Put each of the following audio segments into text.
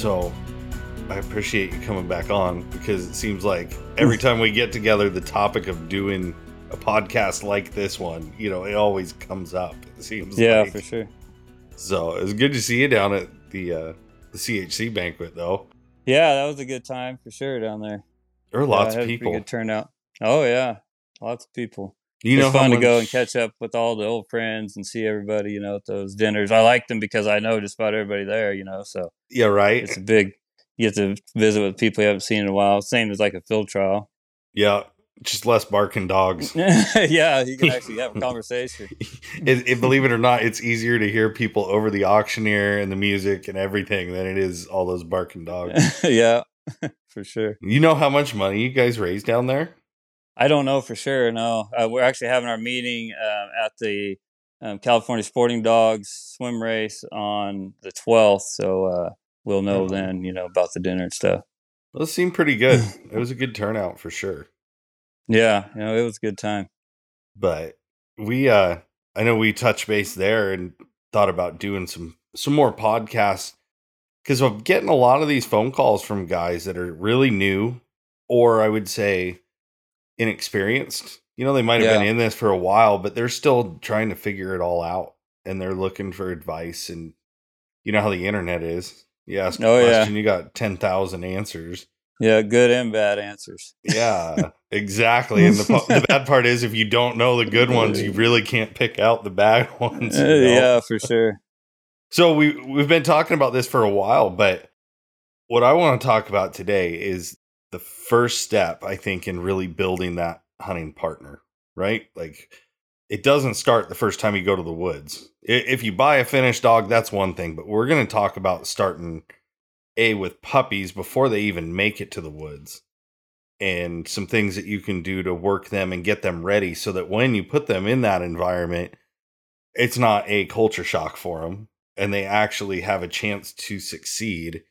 So I appreciate you coming back on, because it seems like every time we get together, the topic of doing a podcast like this one, you know, it always comes up. It seems yeah, for sure. So it was good to see you down at the CHC banquet, though. Yeah, that was a good time for sure down there. There were lots of people. A pretty good turnout. Oh yeah, lots of people. You know, it's fun to go and catch up with all the old friends and see everybody, you know, at those dinners. I like them because I know just about everybody there, you know, so. Yeah, right. It's a big, you get to visit with people you haven't seen in a while. Same as like a field trial. Yeah, just less barking dogs. Yeah, you can actually have a conversation. It, believe it or not, it's easier to hear people over the auctioneer and the music and everything than it is all those barking dogs. Yeah, for sure. You know how much money you guys raised down there? I don't know for sure. No, we're actually having our meeting at the California Sporting Dogs swim race on the 12th. So we'll know then, you know, about the dinner and stuff. Those seemed pretty good. It was a good turnout for sure. Yeah, you know, it was a good time. But we, I know we touched base there and thought about doing some more podcasts, because I'm getting a lot of these phone calls from guys that are really new, or I would say inexperienced. You know, they might have been in this for a while, but they're still trying to figure it all out, and they're looking for advice. And you know how the internet is. You ask a question, you got 10,000 answers. Yeah, good and bad answers. Yeah, exactly. And the bad part is, if you don't know the good ones, you really can't pick out the bad ones. You know? Yeah, for sure. So we've been talking about this for a while, but what I want to talk about today is the first step, I think, in really building that hunting partner, right? Like, it doesn't start the first time you go to the woods. If you buy a finished dog, that's one thing, but we're going to talk about starting with puppies before they even make it to the woods, and some things that you can do to work them and get them ready so that when you put them in that environment, it's not a culture shock for them and they actually have a chance to succeed,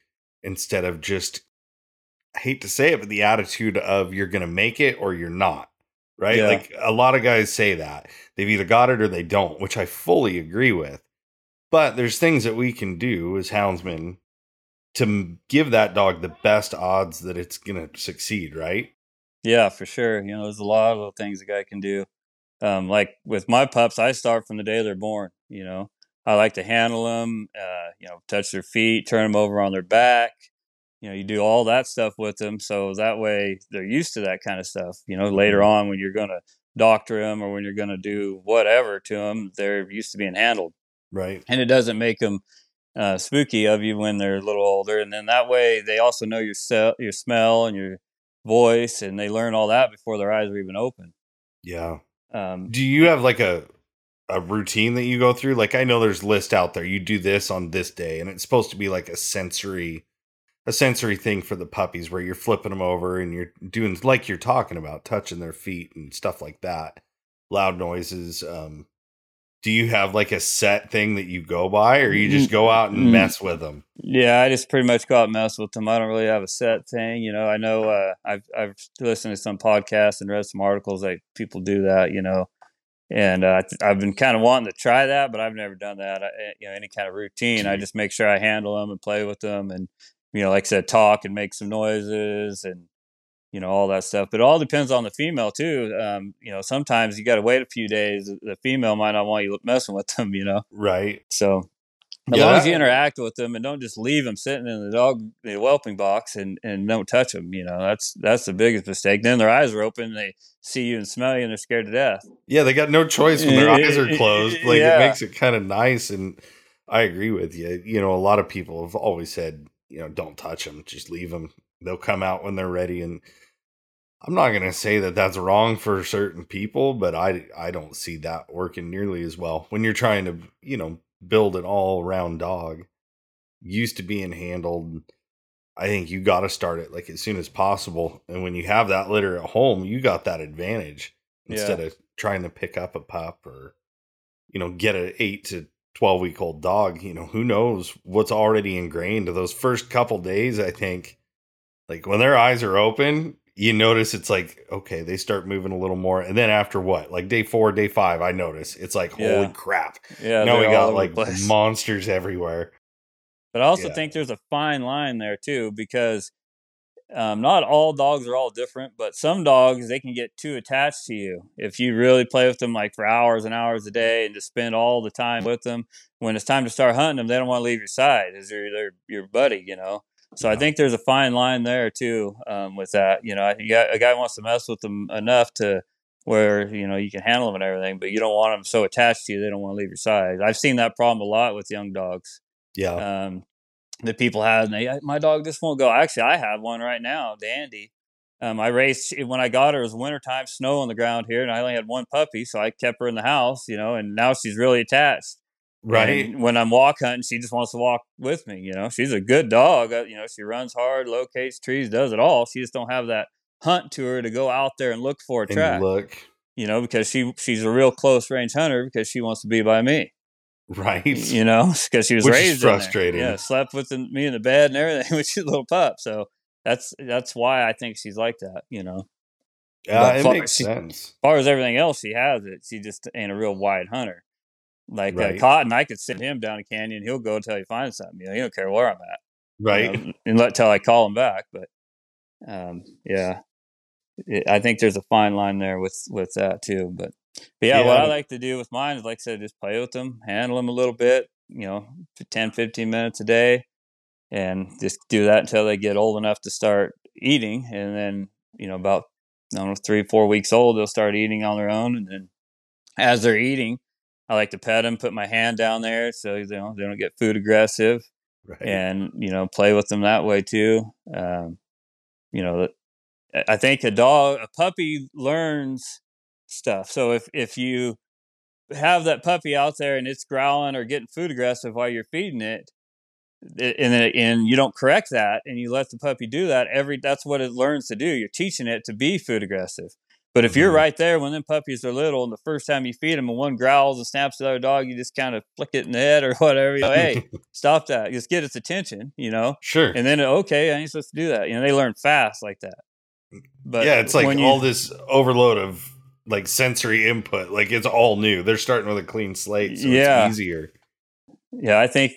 instead of just, I hate to say it, but the attitude of you're going to make it or you're not, right? Yeah. Like, a lot of guys say that they've either got it or they don't, which I fully agree with. But there's things that we can do as houndsmen to give that dog the best odds that it's going to succeed, right? Yeah, for sure. You know, there's a lot of little things a guy can do. Like with my pups, I start from the day they're born. You know, I like to handle them, you know, touch their feet, turn them over on their back. You know, you do all that stuff with them, so that way they're used to that kind of stuff. You know, later on when you're going to doctor them or when you're going to do whatever to them, they're used to being handled. Right. And it doesn't make them spooky of you when they're a little older. And then that way they also know your smell and your voice, and they learn all that before their eyes are even open. Yeah. Do you have like a routine that you go through? Like, I know there's lists out there. You do this on this day, and it's supposed to be like a sensory thing for the puppies, where you're flipping them over and you're doing, like you're talking about, touching their feet and stuff like that, loud noises. Do you have like a set thing that you go by, or you just go out and mess with them? Yeah, I just pretty much go out and mess with them. I don't really have a set thing. You know, I know I've listened to some podcasts and read some articles that people do that, you know, and I've been kind of wanting to try that, but I've never done that. You know, any kind of routine. I just make sure I handle them and play with them, and, you know, like I said, talk and make some noises and, you know, all that stuff. But it all depends on the female too. You know, sometimes you got to wait a few days. The female might not want you messing with them, you know? Right. So as long as you interact with them and don't just leave them sitting in the whelping box and don't touch them, you know, that's the biggest mistake. Then their eyes are open, they see you and smell you, and they're scared to death. Yeah. They got no choice when their eyes are closed. Like, it makes it kind of nice. And I agree with you. You know, a lot of people have always said, you know, don't touch them, just leave them. They'll come out when they're ready. And I'm not going to say that that's wrong for certain people, but I don't see that working nearly as well when you're trying to, you know, build an all around dog used to being handled. I think you got to start it like as soon as possible. And when you have that litter at home, you got that advantage instead of trying to pick up a pup or, you know, get an 8 to 12 week old dog. You know, who knows what's already ingrained to those first couple days. I think, like, when their eyes are open, you notice it's like, okay, they start moving a little more. And then after what, like day 4, day 5, I notice it's like, holy crap. Yeah, now we got like monsters everywhere. But I also think there's a fine line there too, because not all dogs are all different, but some dogs, they can get too attached to you. If you really play with them like for hours and hours a day and just spend all the time with them, when it's time to start hunting them, they don't want to leave your side as your buddy, you know? So I think there's a fine line there too, with that, you know, a guy wants to mess with them enough to where, you know, you can handle them and everything, but you don't want them so attached to you. They don't want to leave your side. I've seen that problem a lot with young dogs. Yeah. That people have, and they, my dog just won't go. Actually, I have one right now, Dandy. I raced when I got her. It was wintertime, snow on the ground here, and I only had one puppy, so I kept her in the house, you know. And now she's really attached. Right. And when I'm walk hunting, she just wants to walk with me. You know, she's a good dog. You know, she runs hard, locates trees, does it all. She just don't have that hunt to her to go out there and look for a track. You know, because she's a real close range hunter because she wants to be by me. Right. You know, because she was raised frustrating. Yeah, slept with me in the bed and everything when she was a little pup. So that's why I think she's like that, you know. Yeah, it makes sense. As far as everything else, she has it. She just ain't a real wide hunter. Like Cotton, I could send him down a canyon. He'll go until he finds something. You know, he don't care where I'm at. Right. You know, until I call him back. But, yeah, I think there's a fine line there with that, too. But yeah, what I like to do with mine is, like I said, just play with them, handle them a little bit, you know, 10, 15 minutes a day, and just do that until they get old enough to start eating. And then, you know, about, I don't know, 3, 4 weeks old, they'll start eating on their own. And then as they're eating, I like to pet them, put my hand down there so, you know, they don't get food aggressive. Right. And, you know, play with them that way too. You know, I think a puppy learns stuff. So if you have that puppy out there and it's growling or getting food aggressive while you're feeding it, and you don't correct that and you let the puppy do that, that's what it learns to do. You're teaching it to be food aggressive. But if you're right there when them puppies are little and the first time you feed them and one growls and snaps at the other dog, you just kind of flick it in the head or whatever. You know, hey, stop that. Just get its attention, you know? Sure. And then, okay, I ain't supposed to do that. You know, they learn fast like that. But yeah, it's like all this overload of like sensory input, like it's all new. They're starting with a clean slate, so it's easier. Yeah, I think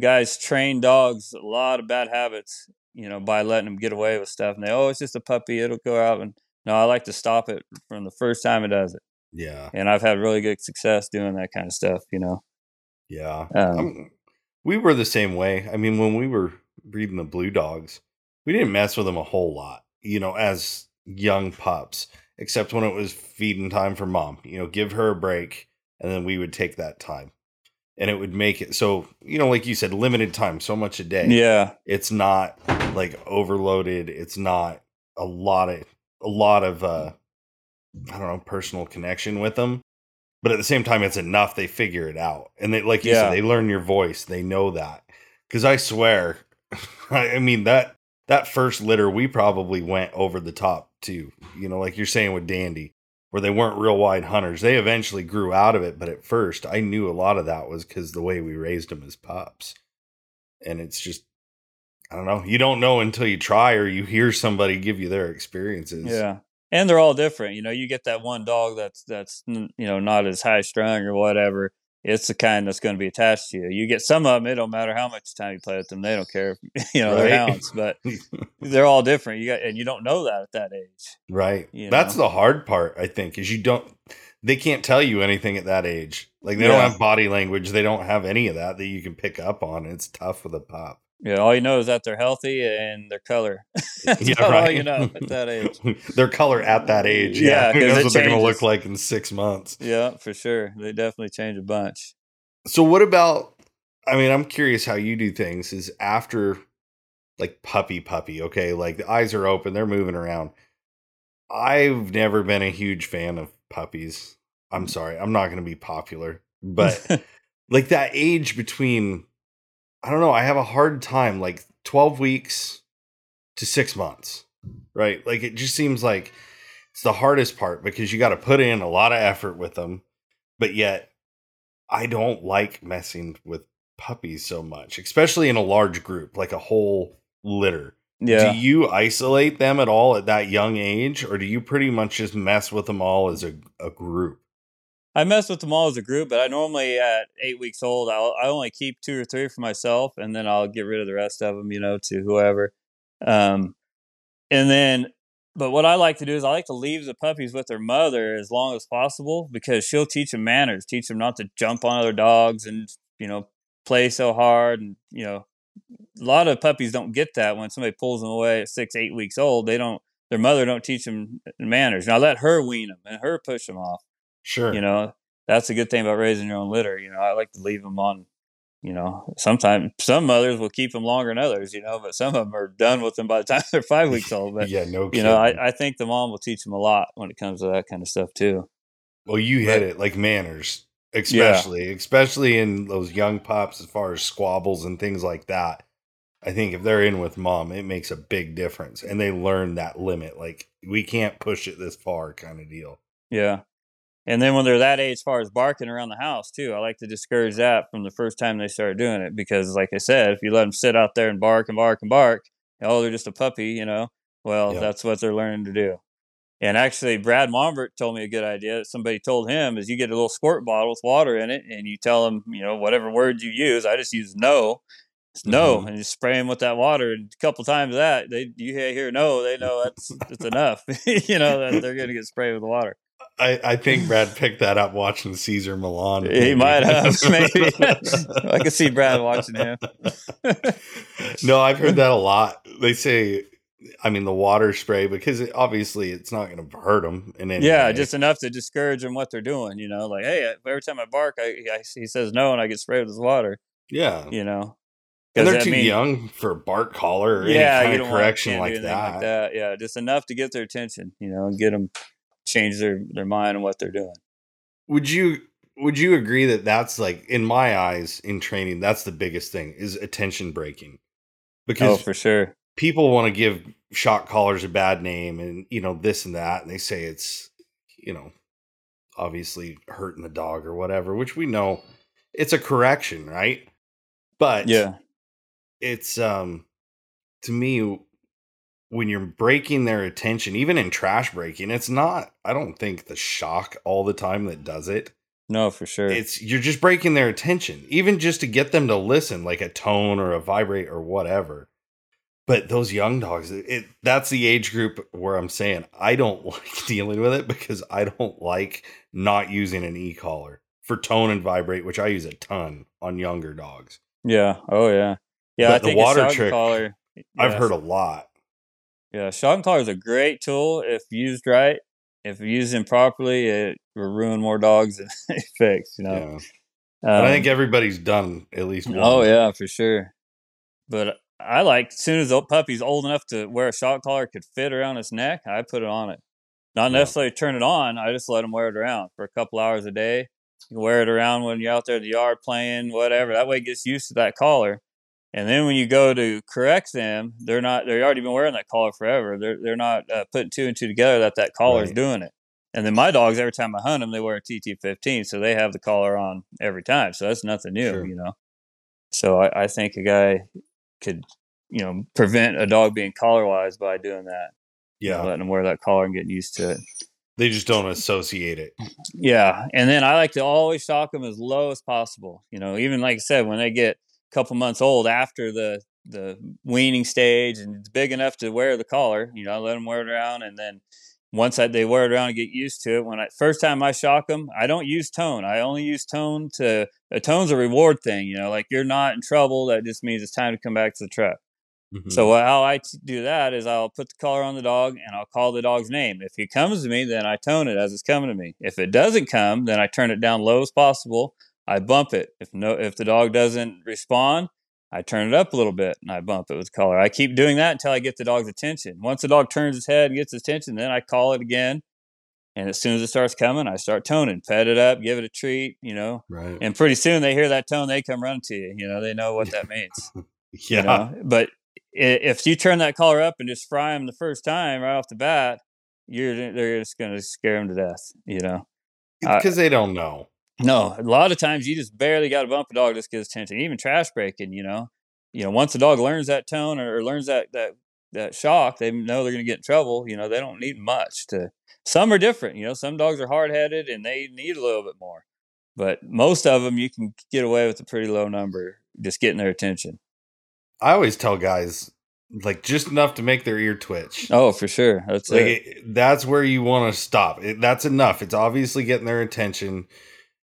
guys train dogs a lot of bad habits, you know, by letting them get away with stuff. And they, it's just a puppy, it'll go out. And no, I like to stop it from the first time it does it. Yeah. And I've had really good success doing that kind of stuff, you know. Yeah. We were the same way. I mean, when we were breeding the blue dogs, we didn't mess with them a whole lot, you know, as young pups. Except when it was feeding time for mom, you know, give her a break. And then we would take that time and it would make it. So, you know, like you said, limited time, so much a day. Yeah. It's not like overloaded. It's not a lot of I don't know, personal connection with them, but at the same time, it's enough. They figure it out. And they, like you said, they learn your voice. They know that. 'Cause I swear, I mean, that first litter, we probably went over the top too, you know, like you're saying with Dandy, where they weren't real wide hunters. They eventually grew out of it. But at first I knew a lot of that was because the way we raised them as pups. And it's just, I don't know. You don't know until you try or you hear somebody give you their experiences. Yeah. And they're all different. You know, you get that one dog that's, you know, not as high strung or whatever. It's the kind that's going to be attached to you. You get some of them, it don't matter how much time you play with them. They don't care, you know, they're hounds, but they're all different. And you don't know that at that age. Right. You know? That's the hard part, I think, is they can't tell you anything at that age. Like they don't have body language. They don't have any of that you can pick up on. It's tough with a pup. Yeah. All you know is that they're healthy and their color. That's all you know at that age. Their color at that age. Yeah. Who knows what they're going to look like in 6 months. Yeah, for sure. They definitely change a bunch. So what about, I mean, I'm curious how you do things is after like puppy. Okay. Like the eyes are open. They're moving around. I've never been a huge fan of puppies. I'm sorry. I'm not going to be popular, but like that age between, I don't know. I have a hard time, like 12 weeks to 6 months, right? Like it just seems like it's the hardest part because you got to put in a lot of effort with them, but yet I don't like messing with puppies so much, especially in a large group, like a whole litter. Yeah. Do you isolate them at all at that young age, or do you pretty much just mess with them all as a group? I mess with them all as a group, but I normally at 8 weeks old, I only keep 2 or 3 for myself, and then I'll get rid of the rest of them, you know, to whoever. And then, but what I like to do is I like to leave the puppies with their mother as long as possible, because she'll teach them manners, teach them not to jump on other dogs and, you know, play so hard. And, you know, a lot of puppies don't get that when somebody pulls them away at 6, 8 weeks old. They don't, their mother don't teach them manners. Now let her wean them and her push them off. Sure. You know, that's a good thing about raising your own litter. You know, I like to leave them on, you know, sometimes some mothers will keep them longer than others, you know, but some of them are done with them by the time they're 5 weeks old. But, yeah, no kidding. You know, I think the mom will teach them a lot when it comes to that kind of stuff too. Well, you hit it, like manners, especially, yeah. Especially in those young pups, as far as squabbles and things like that. I think if they're in with mom, it makes a big difference. And they learn that limit. Like, we can't push it this far kind of deal. Yeah. And then when they're that age, as far as barking around the house, too, I like to discourage that from the first time they start doing it. Because, like I said, if you let them sit out there and bark and bark and bark, oh, they're just a puppy, you know, well, that's what they're learning to do. And actually, Brad Mombert told me a good idea that somebody told him is you get a little squirt bottle with water in it, and you tell them, you know, whatever word you use. I just use no. It's no. Mm-hmm. And you spray them with that water. And a couple times that, you hear no, they know that's enough. You know, that they're going to get sprayed with the water. I think Brad picked that up watching Caesar Millan. He might have, maybe. I could see Brad watching him. No, I've heard that a lot. They say, I mean, the water spray, because obviously it's not going to hurt them in any way. Just enough to discourage them what they're doing. You know, like, hey, every time I bark, he says no, and I get sprayed with his water. Yeah, you know, and they're too young for bark collar or any kind of correction like that. Yeah, just enough to get their attention. You know, and get them. Change their mind on what they're doing. Would you agree that that's, like, in my eyes, in training, that's the biggest thing is attention breaking? Because for sure, people want to give shock collars a bad name and, you know, this and that, and they say it's, you know, obviously hurting the dog or whatever, which we know it's a correction, right? But it's to me, when you're breaking their attention, even in trash breaking, it's not, I don't think, the shock all the time that does it. No, for sure. You're just breaking their attention, even just to get them to listen, like a tone or a vibrate or whatever. But those young dogs, that's the age group where I'm saying I don't like dealing with it, because I don't like not using an e-collar for tone and vibrate, which I use a ton on younger dogs. Yeah. Oh yeah. Yeah. But I think the water trick collar, I've heard a lot. Yeah, shock and collar is a great tool if used right. If used improperly, it will ruin more dogs than it fixes, you know. Yeah. I think everybody's done at least one. Oh, yeah, for sure. But I like, as soon as the puppy's old enough to where a shock collar could fit around his neck, I put it on it. Not necessarily turn it on. I just let him wear it around for a couple hours a day. You can wear it around when you're out there in the yard playing, whatever. That way it gets used to that collar. And then when you go to correct them, they're already been wearing that collar forever. They're not putting 2 and 2 together that collar is doing it. And then my dogs, every time I hunt them, they wear a TT15. So they have the collar on every time. So that's nothing new, you know? So I think a guy could, you know, prevent a dog being collar wise by doing that. Yeah. You know, letting them wear that collar and getting used to it. They just don't associate it. Yeah. And then I like to always shock them as low as possible. You know, even like I said, when they get couple months old after the weaning stage and it's big enough to wear the collar, you know, I let them wear it around. And then once they wear it around and get used to it, when first time I shock them, I don't use tone. I only use tone to tone's a reward thing, you know, like you're not in trouble. That just means it's time to come back to the truck. Mm-hmm. So how I do that is I'll put the collar on the dog and I'll call the dog's name. If he comes to me, then I tone it as it's coming to me. If it doesn't come, then I turn it down low as possible. I bump it. If the dog doesn't respond, I turn it up a little bit and I bump it with the collar. I keep doing that until I get the dog's attention. Once the dog turns his head and gets his attention, then I call it again. And as soon as it starts coming, I start toning, pet it up, give it a treat, you know. Right. And pretty soon they hear that tone, they come running to you. You know, they know what that means. Yeah. You know? But if you turn that collar up and just fry them the first time right off the bat, they're just going to scare them to death, you know. Because they don't know. No, a lot of times you just barely got to bump a dog just to get his attention. Even trash breaking, you know, once a dog learns that tone or learns that that shock, they know they're going to get in trouble. You know, they don't need much to. Some are different. You know, some dogs are hard-headed and they need a little bit more. But most of them, you can get away with a pretty low number, just getting their attention. I always tell guys, like, just enough to make their ear twitch. Oh, for sure. That's like it. That's where you want to stop. That's enough. It's obviously getting their attention.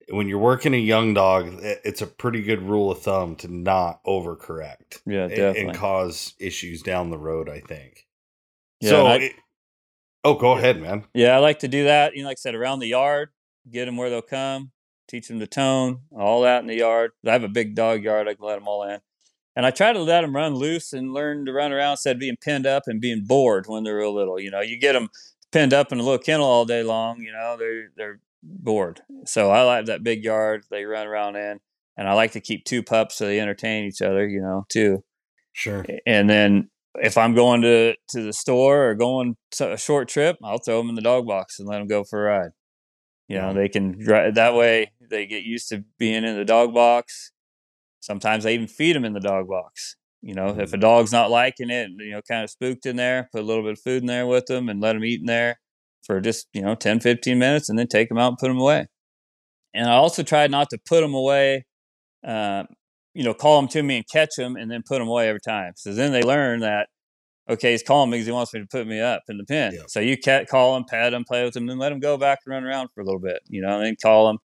When you're working a young dog, it's a pretty good rule of thumb to not overcorrect. Yeah, definitely. And cause issues down the road, I think. Yeah, so, go ahead, man. Yeah, I like to do that. You know, like I said, around the yard, get them where they'll come. Teach them the tone, all out in the yard. I have a big dog yard. I can let them all in. And I try to let them run loose and learn to run around instead of being pinned up and being bored when they're real little. You know, you get them pinned up in a little kennel all day long, you know, they're bored. So I like that big yard they run around in. And I like to keep two pups so they entertain each other, you know, too. Sure. And then if I'm going to the store or going to a short trip, I'll throw them in the dog box and let them go for a ride. You know, they can drive that way. They get used to being in the dog box. Sometimes I even feed them in the dog box. You know, if a dog's not liking it, you know, kind of spooked in there, put a little bit of food in there with them and let them eat in there for just, you know, 10, 15 minutes and then take them out and put them away. And I also try not to put them away, you know, call them to me and catch them and then put them away every time. So then they learn that, okay, he's calling me because he wants me to put me up in the pen. Yeah. So you call him, pat him, play with him, then let him go back and run around for a little bit, you know, and then call him.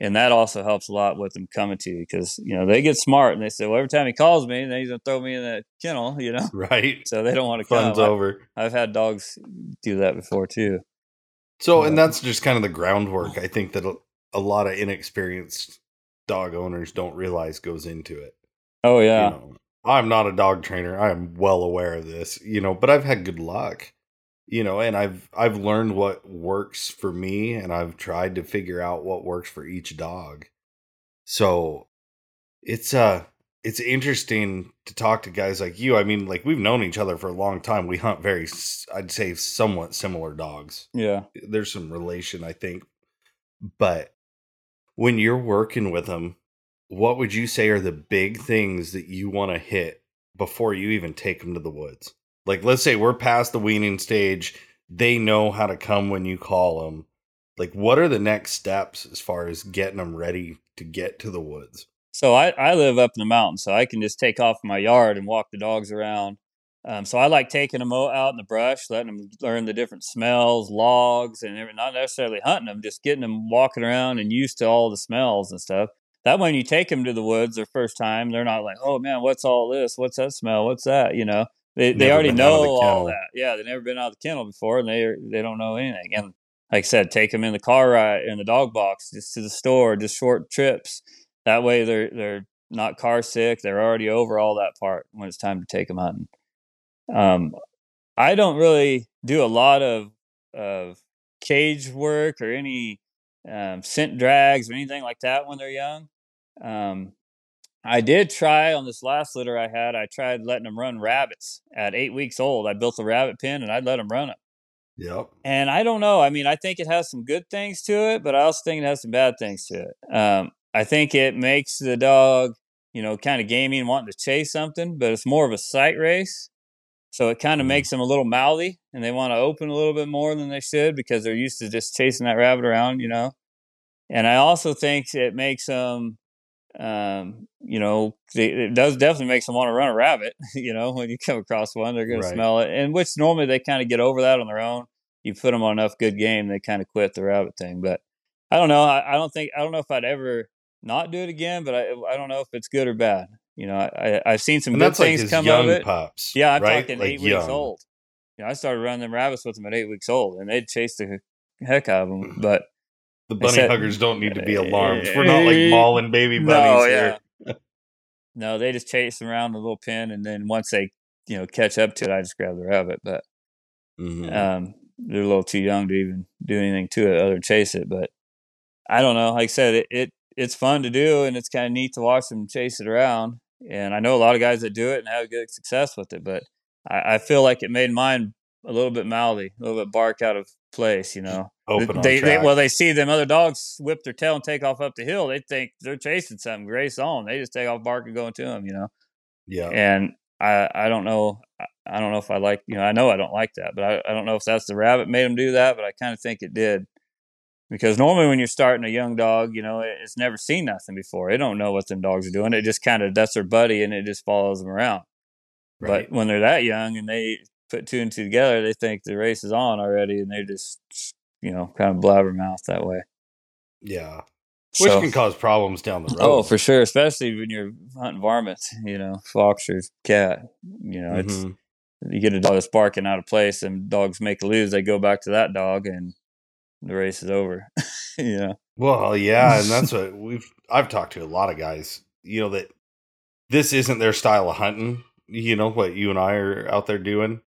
And that also helps a lot with them coming to you because, you know, they get smart and they say, well, every time he calls me, then he's going to throw me in that kennel, you know. Right. So they don't want to come. Fun's over. I've had dogs do that before, too. So, and that's just kind of the groundwork, I think, that a lot of inexperienced dog owners don't realize goes into it. Oh, yeah. You know? I'm not a dog trainer. I am well aware of this, you know, but I've had good luck, you know, and I've learned what works for me and I've tried to figure out what works for each dog. So it's interesting to talk to guys like you. I mean, like we've known each other for a long time. We hunt very, I'd say somewhat similar dogs. Yeah. There's some relation, I think, but when you're working with them, what would you say are the big things that you want to hit before you even take them to the woods? Like, let's say we're past the weaning stage. They know how to come when you call them. Like, what are the next steps as far as getting them ready to get to the woods? So I live up in the mountains, so I can just take off my yard and walk the dogs around. So I like taking them out in the brush, letting them learn the different smells, logs, and everything. Not necessarily hunting them, just getting them walking around and used to all the smells and stuff. That when you take them to the woods their first time, they're not like, oh, man, what's all this? What's that smell? What's that? You know, they already know all that. Yeah, they've never been out of the kennel before, and they don't know anything. And like I said, take them in the car ride, in the dog box, just to the store, just short trips. That way they're not car sick. They're already over all that part when it's time to take them hunting. I don't really do a lot of cage work or any scent drags or anything like that when they're young. I did try on this last litter I had. I tried letting them run rabbits at 8 weeks old. I built a rabbit pen and I'd let them run them. Yep. And I don't know. I mean, I think it has some good things to it, but I also think it has some bad things to it. I think it makes the dog, you know, kind of gamey and wanting to chase something, but it's more of a sight race. So it kind of makes them a little mouthy and they want to open a little bit more than they should because they're used to just chasing that rabbit around, you know. And I also think it makes them, you know, it does definitely makes them want to run a rabbit. You know, when you come across one, they're going to smell it. And which normally they kind of get over that on their own. You put them on enough good game, they kind of quit the rabbit thing. But I don't know. I don't know if I'd ever not do it again. But I don't know if it's good or bad. You know, I've seen some good things like come out of it. Pups, yeah, I'm talking like 8 weeks old. You know, I started running them rabbits with them at 8 weeks old, and they'd chase the heck out of them, but. The bunny huggers don't need to be alarmed. We're not like mauling baby bunnies here. No, they just chase around the little pen, and then once they, you know, catch up to it, I just grab the rabbit. But they're a little too young to even do anything to it other than chase it. But I don't know. Like I said, it's fun to do, and it's kind of neat to watch them chase it around. And I know a lot of guys that do it and have good success with it. But I feel like it made mine a little bit mouthy, a little bit bark out of place, you know. Open they see them other dogs whip their tail and take off up the hill. They think they're chasing something. Grace on. They just take off barking going to them, you know. Yeah. And I don't know. I don't know if I like, you know, I know I don't like that, but I don't know if that's the rabbit made him do that, but I kind of think it did. Because normally when you're starting a young dog, you know, it's never seen nothing before. It don't know what them dogs are doing. It just kind of, that's their buddy, and it just follows them around. Right. But when they're that young and they put two and two together, they think the race is on already, and they just, you know, kind of blabbermouth that way. Yeah. Which can cause problems down the road. Oh, for sure. Especially when you're hunting varmints, you know, fox or cat. You know, it's, you get a dog that's barking out of place, and dogs make a lose. They go back to that dog, and the race is over. You know. Well, yeah, and that's what I've talked to a lot of guys. You know, that this isn't their style of hunting. You know what you and I are out there doing,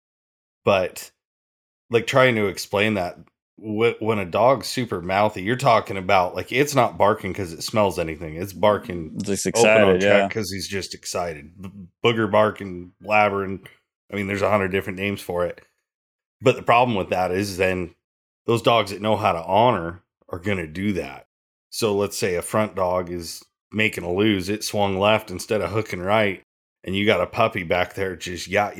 but like trying to explain that. When a dog's super mouthy, you're talking about like it's not barking because it smells anything. It's barking, it's just excited, because he's just excited. Booger barking, blabbering. I mean, there's 100 different names for it. But the problem with that is then those dogs that know how to honor are going to do that. So let's say a front dog is making a lose. It swung left instead of hooking right, and you got a puppy back there just yacht.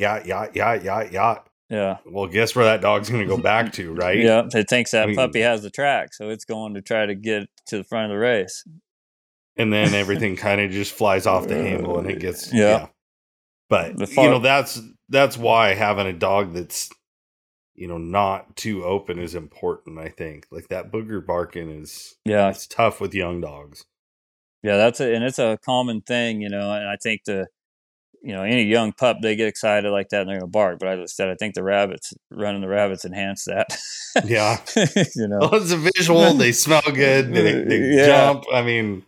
Yeah. Well, guess where that dog's going to go back to, right? Yeah. It thinks that puppy has the track, so it's going to try to get to the front of the race. And then everything kind of just flies off the handle, and it gets But you know, that's why having a dog that's, you know, not too open is important. I think like that booger barking is it's tough with young dogs. Yeah, that's it, and it's a common thing, you know, and I think you know, any young pup, they get excited like that and they're going to bark. But I think the rabbits, running the rabbits, enhance that. Yeah. You know, well, it's a visual. They smell good. They jump. I mean,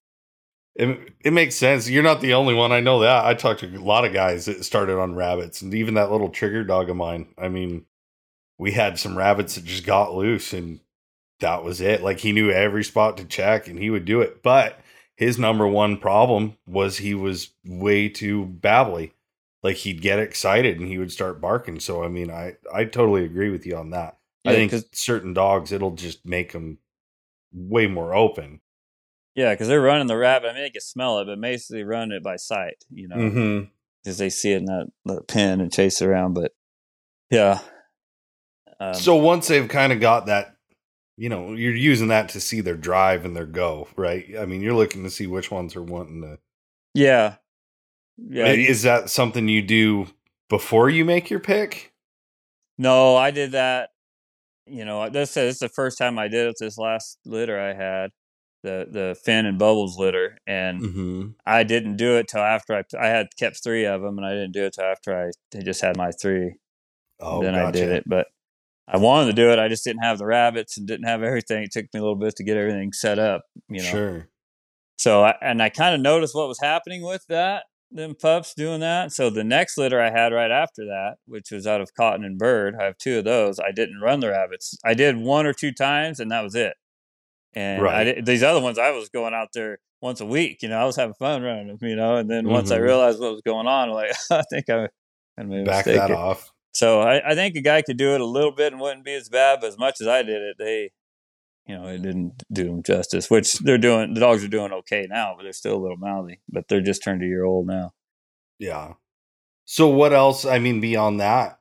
it makes sense. You're not the only one. I know that. I talked to a lot of guys that started on rabbits, and even that little trigger dog of mine. I mean, we had some rabbits that just got loose, and that was it. Like, he knew every spot to check, and he would do it. But his number one problem was he was way too babbly. Like, he'd get excited and he would start barking. So, I mean, I totally agree with you on that. Yeah, I think certain dogs, it'll just make them way more open. Yeah, because they're running the rabbit. I mean, they can smell it, but basically run it by sight, you know, because they see it in that pen and chase it around. But, yeah. So once they've kind of got that, you know, you're using that to see their drive and their go, right? I mean, you're looking to see which ones are wanting to. Yeah. Yeah. Is that something you do before you make your pick? No, I did that. You know, this is the first time I did it. This last litter I had, the Finn and Bubbles litter. And I didn't do it till after I had kept three of them, and I didn't do it till after I just had my three. Oh, then gotcha. I did it. But I wanted to do it. I just didn't have the rabbits and didn't have everything. It took me a little bit to get everything set up, you know. Sure. So, I kind of noticed what was happening with them pups doing that. So the next litter I had right after that, which was out of Cotton and Bird, I have two of those. I didn't run the rabbits. I did one or two times, and that was it. And these other ones, I was going out there once a week. You know, I was having fun running them, you know. And then once I realized what was going on, I'm like, I think I made a back mistake. That off. So I think a guy could do it a little bit and wouldn't be as bad, but as much as I did it, they, you know, it didn't do them justice, which the dogs are doing okay now, but they're still a little mouthy, but they're just turned a year old now. Yeah. So what else, I mean, beyond that,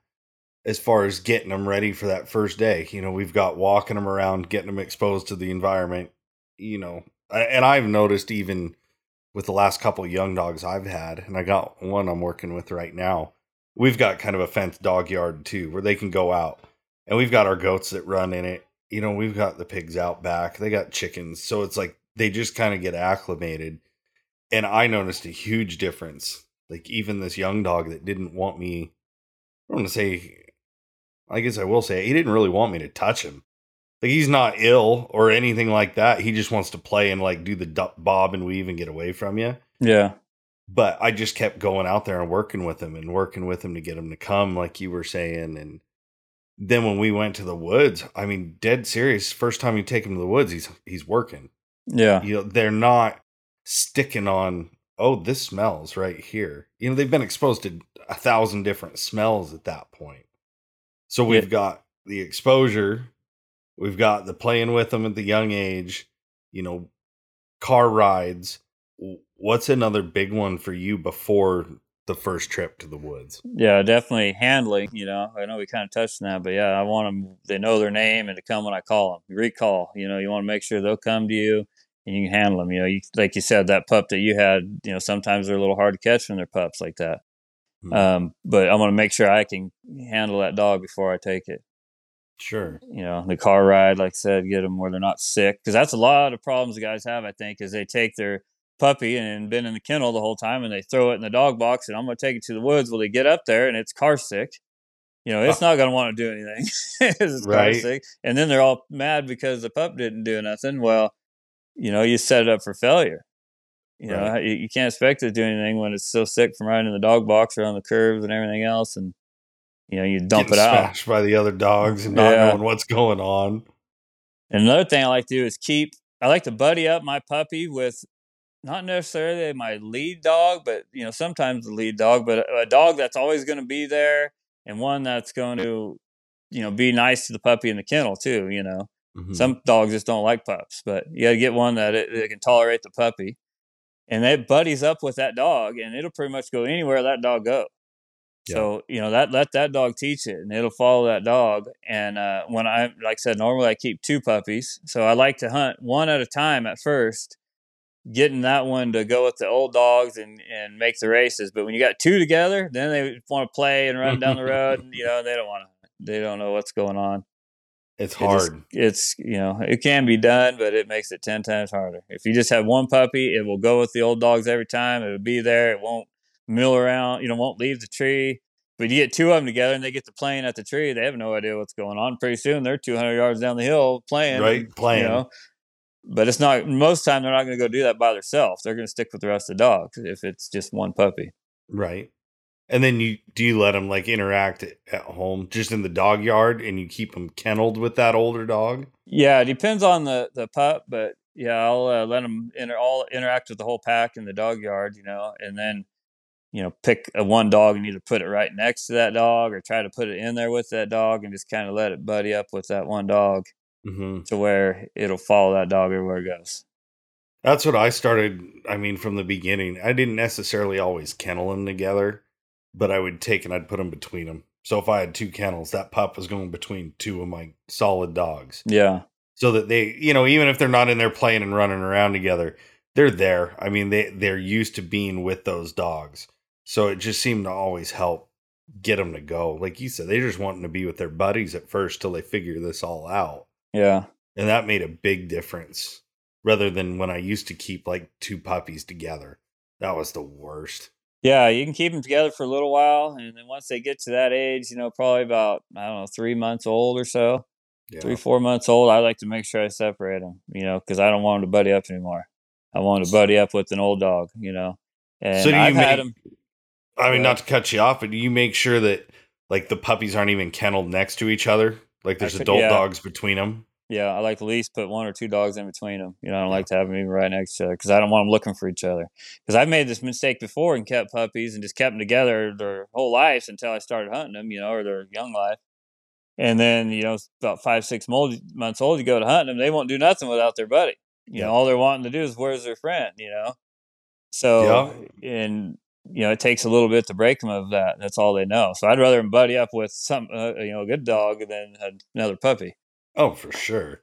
as far as getting them ready for that first day, you know, we've got walking them around, getting them exposed to the environment, you know, and I've noticed even with the last couple of young dogs I've had, and I got one I'm working with right now. We've got kind of a fenced dog yard too, where they can go out, and we've got our goats that run in it. You know, we've got the pigs out back. They got chickens. So it's like, they just kind of get acclimated. And I noticed a huge difference. Like, even this young dog that didn't want me, I don't want to say, I guess I will say, he didn't really want me to touch him. Like, he's not ill or anything like that. He just wants to play and like do the bob and weave and get away from you. Yeah. But I just kept going out there and working with him to get him to come, like you were saying. And then when we went to the woods, I mean, dead serious. First time you take him to the woods, he's working. Yeah. You know, they're not sticking on, oh, this smells right here. You know, they've been exposed to 1,000 different smells at that point. So we've got the exposure. We've got the playing with them at the young age, you know, car rides. What's another big one for you before the first trip to the woods. Yeah, definitely handling, you know, I know we kind of touched on that, but yeah, I want them, they know their name and to come when I call them. Recall, you know, you want to make sure they'll come to you and you can handle them. You know, you, like you said, that pup that you had, you know, sometimes they're a little hard to catch when they're pups like that. Mm-hmm. But I want to make sure I can handle that dog before I take it. Sure. You know, the car ride, like I said, get them where they're not sick. Because that's a lot of problems the guys have, I think, is they take their puppy and been in the kennel the whole time and they throw it in the dog box and I'm going to take it to the woods. Well, they get up there and it's car sick. You know, it's not going to want to do anything. It's right. Car sick. And then they're all mad because the pup didn't do nothing. Well, you know, you set it up for failure. You right. know, you can't expect it to do anything when it's so sick from riding in the dog box or on the curves and everything else. And, you know, you dump it out. Smashed by the other dogs and not knowing what's going on. And another thing I like to do is I like to buddy up my puppy with, not necessarily my lead dog, but, you know, sometimes the lead dog, but a dog that's always going to be there and one that's going to, you know, be nice to the puppy in the kennel too, you know. Mm-hmm. Some dogs just don't like pups, but you got to get one that it can tolerate the puppy. And that buddies up with that dog and it'll pretty much go anywhere that dog goes. Yeah. So, you know, let that dog teach it and it'll follow that dog. And when I, like I said, normally I keep two puppies. So I like to hunt one at a time at first, getting that one to go with the old dogs and make the races. But when you got two together, then they want to play and run down the road. And, you know, they don't know what's going on. It's hard. It's, you know, it can be done, but it makes it 10 times harder. If you just have one puppy, it will go with the old dogs every time. It'll be there. It won't mill around, you know, won't leave the tree. But you get two of them together and they get to playing at the tree. They have no idea what's going on. Pretty soon they're 200 yards down the hill playing. Right, playing. You know, but it's not, most time they're not going to go do that by themselves. They're going to stick with the rest of the dogs if it's just one puppy. Right. And then do you let them like interact at home just in the dog yard and you keep them kenneled with that older dog? Yeah. It depends on the pup, but yeah, I'll let them all interact with the whole pack in the dog yard, you know, and then, you know, pick one dog and either put it right next to that dog or try to put it in there with that dog and just kind of let it buddy up with that one dog. Mm-hmm. To where it'll follow that dog everywhere it goes. That's what I started. I mean, from the beginning, I didn't necessarily always kennel them together, but I would take and I'd put them between them. So if I had two kennels, that pup was going between two of my solid dogs. Yeah. So that they, you know, even if they're not in there playing and running around together, they're there. I mean, they're used to being with those dogs. So it just seemed to always help get them to go. Like you said, they're just wanting to be with their buddies at first till they figure this all out. Yeah. And that made a big difference rather than when I used to keep like two puppies together. That was the worst. Yeah. You can keep them together for a little while. And then once they get to that age, you know, probably about, I don't know, 3 months old or so, yeah. 3-4 months old. I like to make sure I separate them, you know, cause I don't want them to buddy up anymore. I want them to buddy up with an old dog, you know, and so not to cut you off, but do you make sure that like the puppies aren't even kenneled next to each other? Like there's adult dogs between them. Yeah, I like to at least put one or two dogs in between them. You know, I don't like to have them even right next to each other because I don't want them looking for each other. Because I've made this mistake before and kept puppies and just kept them together their whole lives until I started hunting them, you know, or their young life. And then, you know, about 5-6 months old, you go to hunting them, they won't do nothing without their buddy. You know, all they're wanting to do is where's their friend, you know. So, and... you know, it takes a little bit to break them of that. That's all they know. So I'd rather buddy up with some, you know, a good dog than another puppy. Oh, for sure.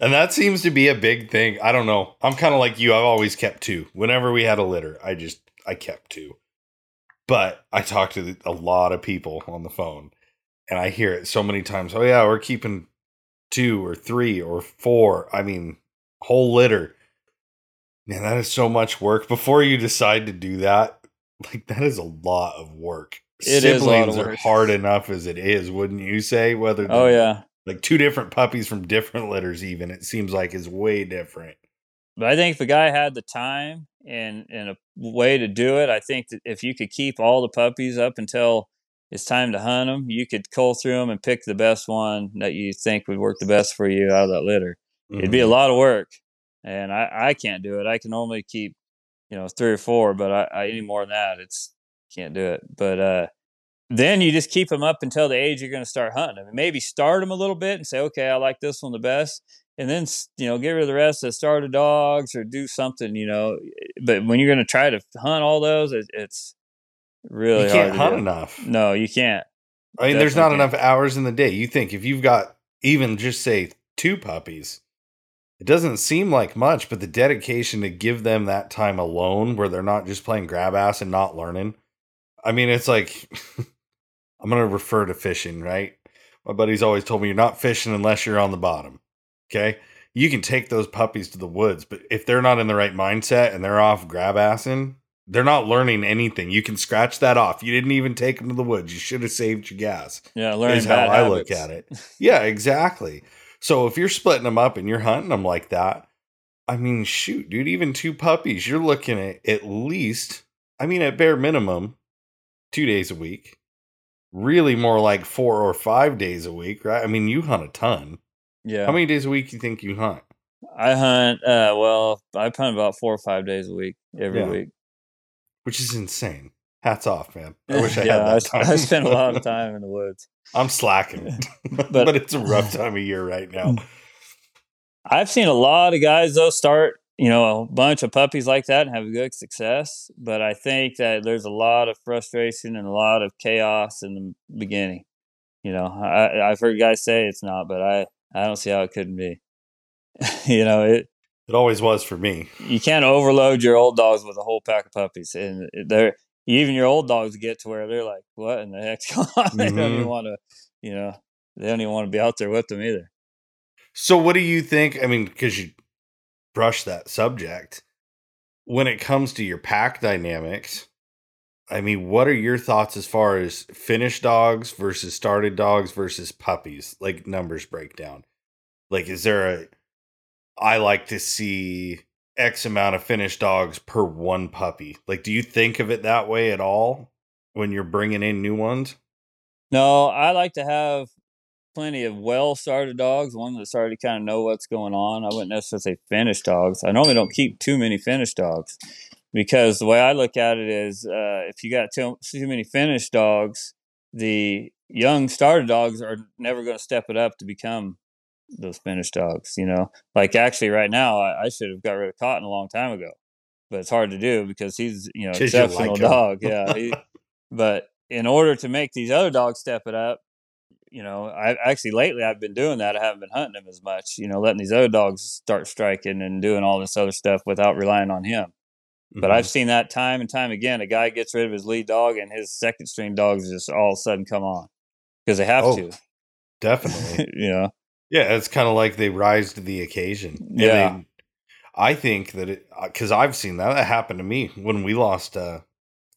And that seems to be a big thing. I don't know. I'm kind of like you. I've always kept two. Whenever we had a litter, I kept two. But I talked to a lot of people on the phone and I hear it so many times. Oh, yeah, we're keeping two or three or four. I mean, whole litter. Man, that is so much work. Before you decide to do that, like, that is a lot of work. Siblings are hard enough as it is, wouldn't you say? Whether like two different puppies from different litters even, it seems like is way different. But I think if a guy had the time and a way to do it, I think that if you could keep all the puppies up until it's time to hunt them, you could cull through them and pick the best one that you think would work the best for you out of that litter. Mm-hmm. It'd be a lot of work, and I can't do it. I can normally keep, you know, 3 or 4, but I any more than that, it's can't do it. But then you just keep them up until the age you're going to start hunting them. I mean, maybe start them a little bit and say, okay, I like this one the best. And then, you know, get rid of the rest of starter dogs or do something, you know. But when you're going to try to hunt all those, it's Really, you can't hunt enough. No, you can't. I mean, there's not enough hours in the day. You think if you've got even just say 2 puppies, it doesn't seem like much, but the dedication to give them that time alone where they're not just playing grab ass and not learning. I mean, it's like, I'm going to refer to fishing, right? My buddy's always told me you're not fishing unless you're on the bottom. Okay. You can take those puppies to the woods, but if they're not in the right mindset and they're off grab assing, they're not learning anything. You can scratch that off. You didn't even take them to the woods. You should have saved your gas. Yeah, learning is how I look at it. Yeah, exactly. So if you're splitting them up and you're hunting them like that, I mean, shoot, dude, even 2 puppies, you're looking at least, I mean, at bare minimum, 2 days a week. Really more like 4 or 5 days a week, right? I mean, you hunt a ton. Yeah. How many days a week do you think you hunt? I hunt, I hunt about 4 or 5 days a week, every week. Which is insane. Hats off, man. I wish I had that time. I spent a lot of time in the woods. I'm slacking. But it's a rough time of year right now. I've seen a lot of guys, though, start, you know, a bunch of puppies like that and have good success. But I think that there's a lot of frustration and a lot of chaos in the beginning. You know, I've heard guys say it's not, but I don't see how it couldn't be. You know, It always was for me. You can't overload your old dogs with a whole pack of puppies, and even your old dogs get to where they're like, "What in the heck's going on?" They don't even want to, you know, they don't even want to be out there with them either. So, what do you think? I mean, because you brush that subject when it comes to your pack dynamics. I mean, what are your thoughts as far as finished dogs versus started dogs versus puppies? Like numbers breakdown. Like, is there I like to see X amount of finished dogs per 1 puppy. Like, do you think of it that way at all when you're bringing in new ones? No, I like to have plenty of well-started dogs, ones that already kind of know what's going on. I wouldn't necessarily say finished dogs. I normally don't keep too many finished dogs because the way I look at it is if you got too many finished dogs, the young started dogs are never going to step it up to become those finished dogs, you know, like actually right now I should have got rid of Cotton a long time ago, but it's hard to do because he's, you know, exceptional dog. Yeah. But in order to make these other dogs step it up, you know, I actually lately I've been doing that. I haven't been hunting him as much, you know, letting these other dogs start striking and doing all this other stuff without relying on him. Mm-hmm. But I've seen that time and time again, a guy gets rid of his lead dog and his second string dogs just all of a sudden come on because they have to. Definitely. You know? Yeah, it's kind of like they rise to the occasion. And yeah. I think that because I've seen that happen to me when we lost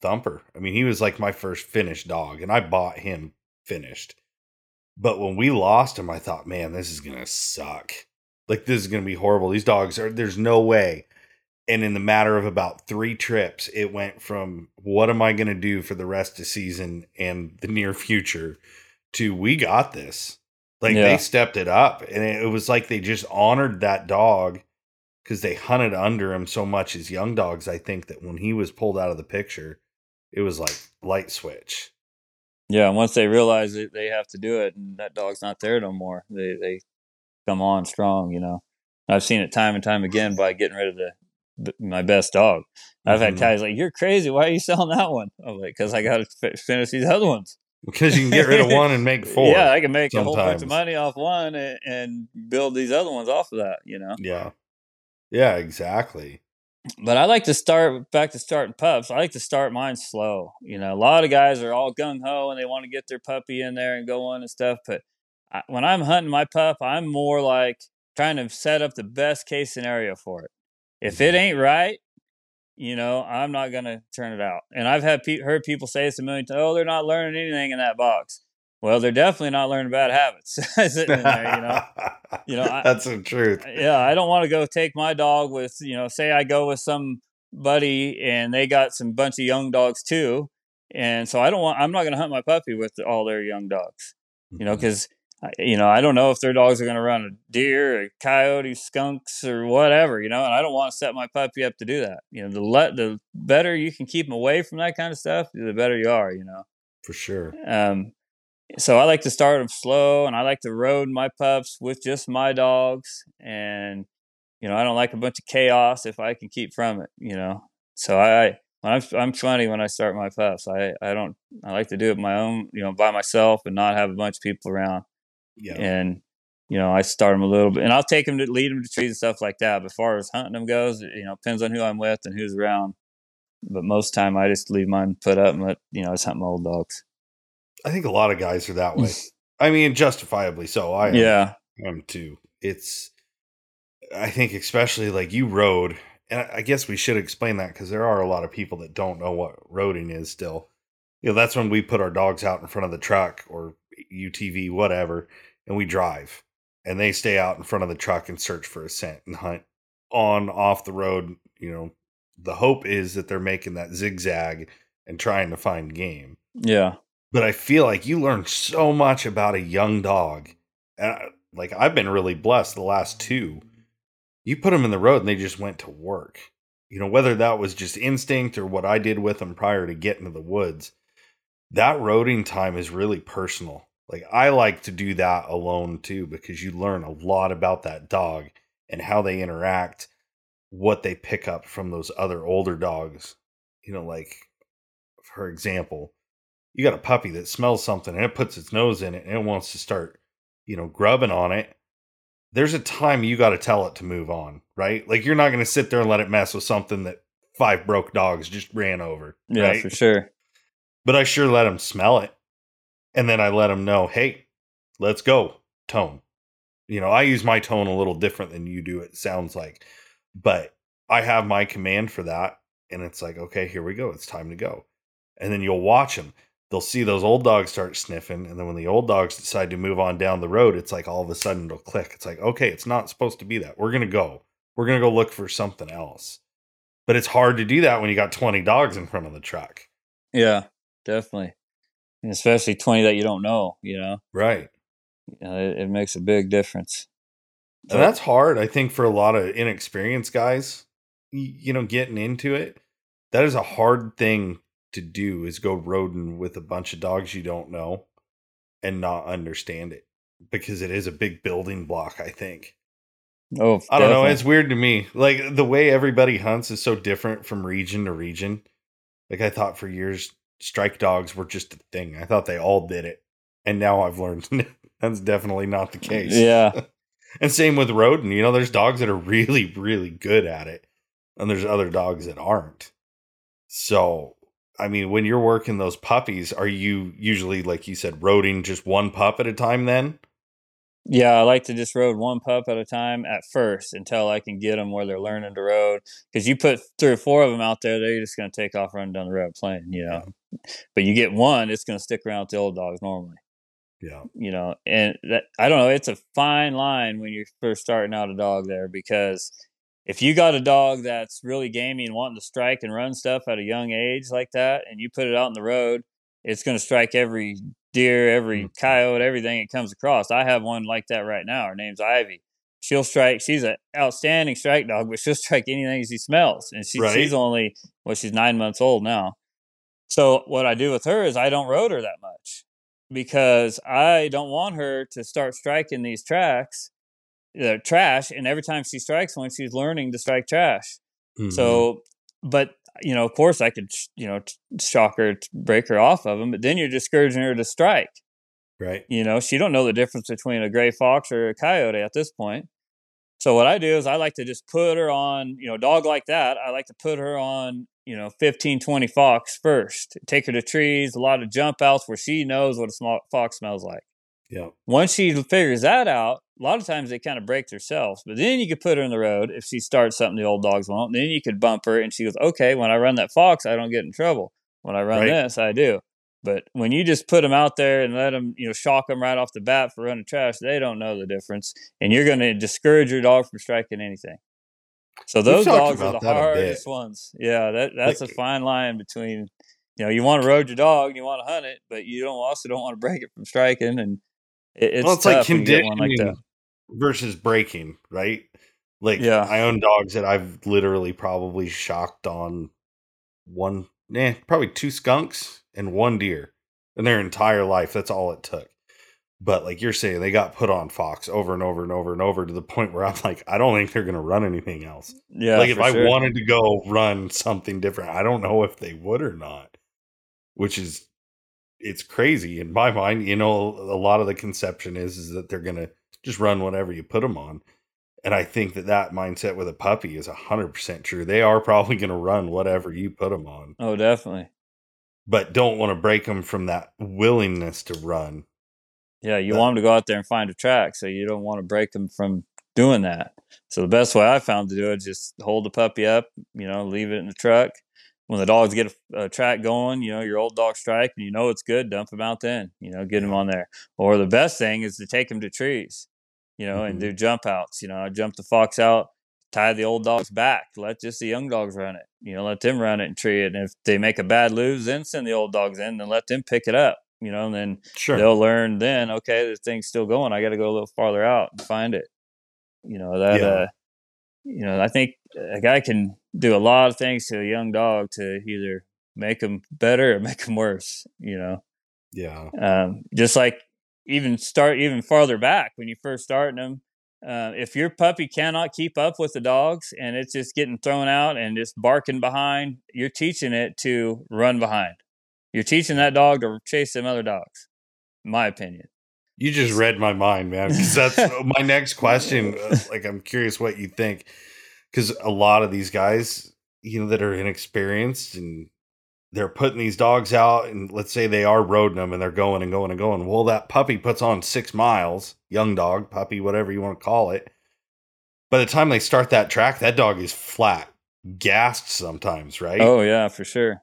Thumper. I mean, he was like my first finished dog, and I bought him finished. But when we lost him, I thought, man, this is going to suck. Like, this is going to be horrible. These dogs there's no way. And in the matter of about 3 trips, it went from what am I going to do for the rest of the season and the near future to we got this. Like, they stepped it up, and it was like they just honored that dog because they hunted under him so much as young dogs. I think that when he was pulled out of the picture, it was like light switch. Yeah, and once they realize that they have to do it and that dog's not there no more, they come on strong, you know. I've seen it time and time again by getting rid of my best dog. I've had guys like, you're crazy. Why are you selling that one? I'm like, because I got to finish these other ones. Because you can get rid of one and make 4. Yeah, I can make a whole bunch of money off one and build these other ones off of that, you know? Yeah. Yeah, exactly. But I like to start, back to starting pups, I like to start mine slow. You know, a lot of guys are all gung-ho and they want to get their puppy in there and go on and stuff. But when I'm hunting my pup, I'm more like trying to set up the best case scenario for it. If it ain't right, you know, I'm not going to turn it out. And I've heard people say this a million times, they're not learning anything in that box. Well, they're definitely not learning bad habits sitting in there, you know. You know, that's the truth. Yeah, I don't want to go take my dog with, you know, say I go with some buddy and they got some bunch of young dogs too. And so I'm not going to hunt my puppy with all their young dogs, you know, because, you know, I don't know if their dogs are going to run a deer, a coyote, skunks, or whatever, you know, and I don't want to set my puppy up to do that. You know, the better you can keep them away from that kind of stuff, the better you are, you know. For sure. So I like to start them slow, and I like to road my pups with just my dogs, and, you know, I don't like a bunch of chaos if I can keep from it, you know. So I I'm funny when I start my puffs. I like to do it my own, you know, by myself and not have a bunch of people around. Yeah. And, you know, I start them a little bit, and I'll take them to lead them to trees and stuff like that. But as far as hunting them goes, you know, depends on who I'm with and who's around. But most time I just leave mine put up and let, you know, just hunt my old dogs. I think a lot of guys are that way. I mean, justifiably so. I am too. It's, I think especially like you rode, and I guess we should explain that because there are a lot of people that don't know what roading is still. You know, that's when we put our dogs out in front of the truck or UTV, whatever, and we drive. And they stay out in front of the truck and search for a scent and hunt on, off the road. You know, the hope is that they're making that zigzag and trying to find game. Yeah. But I feel like you learn so much about a young dog. And I've been really blessed the last two. You put them in the road and they just went to work. You know, whether that was just instinct or what I did with them prior to getting to the woods, that roading time is really personal. Like, I like to do that alone too, because you learn a lot about that dog and how they interact, what they pick up from those other older dogs. You know, like, for example, you got a puppy that smells something and it puts its nose in it and it wants to start, you know, grubbing on it. There's a time you got to tell it to move on, right? Like, you're not going to sit there and let it mess with something that 5 broke dogs just ran over. Yeah, right? For sure. But I sure let them smell it. And then I let them know, hey, let's go, tone. You know, I use my tone a little different than you do, it sounds like. But I have my command for that. And it's like, okay, here we go. It's time to go. And then you'll watch them. They'll see those old dogs start sniffing. And then when the old dogs decide to move on down the road, it's like all of a sudden it'll click. It's like, okay, it's not supposed to be that. We're going to go. We're going to go look for something else. But it's hard to do that when you got 20 dogs in front of the truck. Yeah, definitely. And especially 20 that you don't know, you know? Right. You know, it makes a big difference. And that's hard, I think, for a lot of inexperienced guys, you know, getting into it. That is a hard thing to do, is go roading with a bunch of dogs you don't know and not understand it, because it is a big building block, I think. Oh, I don't know. It's weird to me. Like, the way everybody hunts is so different from region to region. Like, I thought for years strike dogs were just a thing. I thought they all did it. And now I've learned that's definitely not the case. Yeah. And same with roading. You know, there's dogs that are really, really good at it. And there's other dogs that aren't. So, I mean, when you're working those puppies, are you usually, like you said, roading just one pup at a time then? Yeah, I like to just road one pup at a time at first until I can get them where they're learning to road. Because you put 3 or 4 of them out there, they're just going to take off running down the road playing, you know. Yeah. But you get one, it's going to stick around with the old dogs normally. Yeah. You know, and that, I don't know, it's a fine line when you're first starting out a dog there, because if you got a dog that's really gamey and wanting to strike and run stuff at a young age like that, and you put it out on the road, it's going to strike every deer, every coyote, everything it comes across. I have one like that right now. Her name's Ivy. She'll strike. She's an outstanding strike dog, but she'll strike anything she smells. And she's only, well, she's 9 months old now. So what I do with her is I don't road her that much, because I don't want her to start striking these tracks, the trash. And every time she strikes one, she's learning to strike trash. Mm-hmm. So, but, you know, of course I could, you know, shock her, break her off of them, but then you're discouraging her to strike. Right. You know, she don't know the difference between a gray fox or a coyote at this point. So what I do is I like to just put her on, you know, a dog like that. I like to put her on, you know, 15, 20 fox first, take her to trees, a lot of jump outs where she knows what a small fox smells like. Yeah. Once she figures that out, a lot of times they kind of break themselves, but then you could put her in the road if she starts something the old dogs won't. Then you could bump her and she goes, okay, when I run that fox, I don't get in trouble. When I run this, I do. But when you just put them out there and let them, you know, shock them right off the bat for running trash, they don't know the difference. And you're going to discourage your dog from striking anything. So those dogs are the hardest ones. Yeah, that's a fine line between, you know, you want to road your dog and you want to hunt it, but you don't also don't want to break it from striking. And it's like conditioning versus breaking, right? Like, yeah. I own dogs that I've literally probably shocked on probably 2 skunks and 1 deer in their entire life. That's all it took. But like you're saying, they got put on Fox over and over and over and over to the point where I'm like, I don't think they're going to run anything else. Yeah. Like if I wanted to go run something different, I don't know if they would or not, which is, it's crazy in my mind. You know, a lot of the conception is that they're going to just run whatever you put them on. And I think that that mindset with a puppy is 100% true. They are probably going to run whatever you put them on. Oh, definitely. But don't want to break them from that willingness to run. Yeah, you want them to go out there and find a track, so you don't want to break them from doing that. So the best way I found to do it is just hold the puppy up, you know, leave it in the truck. When the dogs get a track going, you know, your old dog strike, and you know it's good, dump them out then, you know, get them on there. Or the best thing is to take them to trees, you know, and do jump outs. You know, I jump the fox out, tie the old dogs back, let just the young dogs run it. You know, let them run it and tree it. And if they make a bad lose, then send the old dogs in, then let them pick it up. You know, and then they'll learn then, okay, this thing's still going. I got to go a little farther out and find it. You know, that, you know, I think a guy can do a lot of things to a young dog to either make them better or make them worse, you know? Yeah. Just like even start even farther back when you first starting them. If your puppy cannot keep up with the dogs and it's just getting thrown out and just barking behind, you're teaching it to run behind. You're teaching that dog to chase them other dogs, in my opinion. You just read my mind, man, because that's my next question. Like, I'm curious what you think, because a lot of these guys, you know, that are inexperienced and they're putting these dogs out, and let's say they are roading them and they're going and going and going. Well, that puppy puts on 6 miles, young dog, puppy, whatever you want to call it. By the time they start that track, that dog is flat, gassed sometimes, right? Oh, yeah, for sure.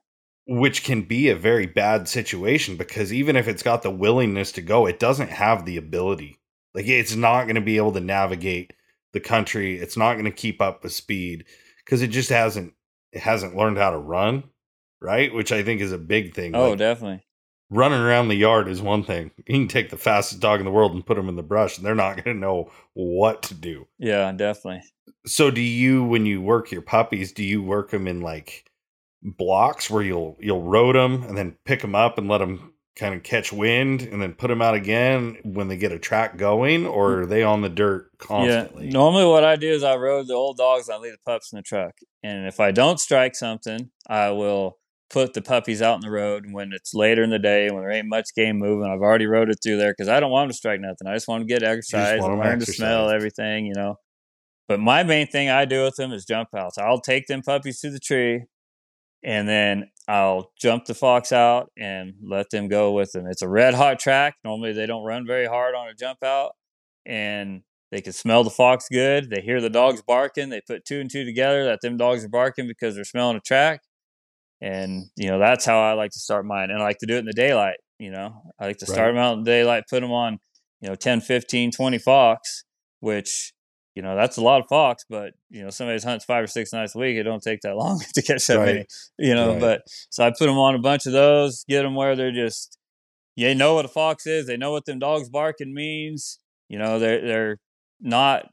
Which can be a very bad situation, because even if it's got the willingness to go, it doesn't have the ability. Like, it's not going to be able to navigate the country. It's not going to keep up with speed, because it just hasn't learned how to run. Right. Which I think is a big thing. Oh, like, definitely. Running around the yard is one thing. You can take the fastest dog in the world and put them in the brush, and they're not going to know what to do. Yeah, definitely. So do you, when you work your puppies, do you work them in like blocks where you'll road them and then pick them up and let them kind of catch wind and then put them out again when they get a track going, or are they on the dirt constantly? Yeah, normally what I do is I road the old dogs and I leave the pups in the truck. And if I don't strike something, I will put the puppies out in the road when it's later in the day, when there ain't much game moving. I've already rode it through there because I don't want them to strike nothing. I just want them to get exercise and learn to smell everything, you know. But my main thing I do with them is jump outs. I'll take them puppies to the tree, and then I'll jump the fox out and let them go with them. It's a red hot track. Normally they don't run very hard on a jump out, and they can smell the fox good. They hear the dogs barking. They put two and two together that them dogs are barking because they're smelling a track. And, you know, that's how I like to start mine. And I like to do it in the daylight, you know. I like to start them out in the daylight, put them on, you know, 10, 15, 20 fox, which, you know, that's a lot of fox, but, you know, somebody that hunts 5 or 6 nights a week, it don't take that long to catch that many, you know. But so I put them on a bunch of those, get them where they're just, they know what a fox is. They know what them dogs barking means. You know, they're not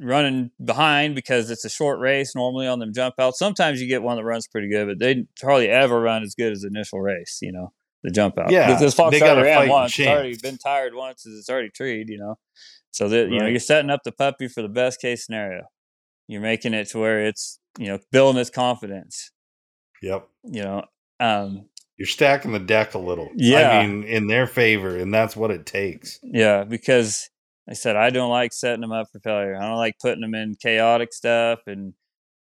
running behind because it's a short race normally on them jump out. Sometimes you get one that runs pretty good, but they hardly ever run as good as the initial race, you know, the jump out. Yeah. This fox already ran once. It's already been tired once. It's already treed, you know. So that, you know, you're setting up the puppy for the best case scenario. You're making it to where it's, you know, building its confidence. Yep. You know, you're stacking the deck a little. Yeah. I mean, in their favor, and that's what it takes. Yeah. Because I said, I don't like setting them up for failure. I don't like putting them in chaotic stuff and,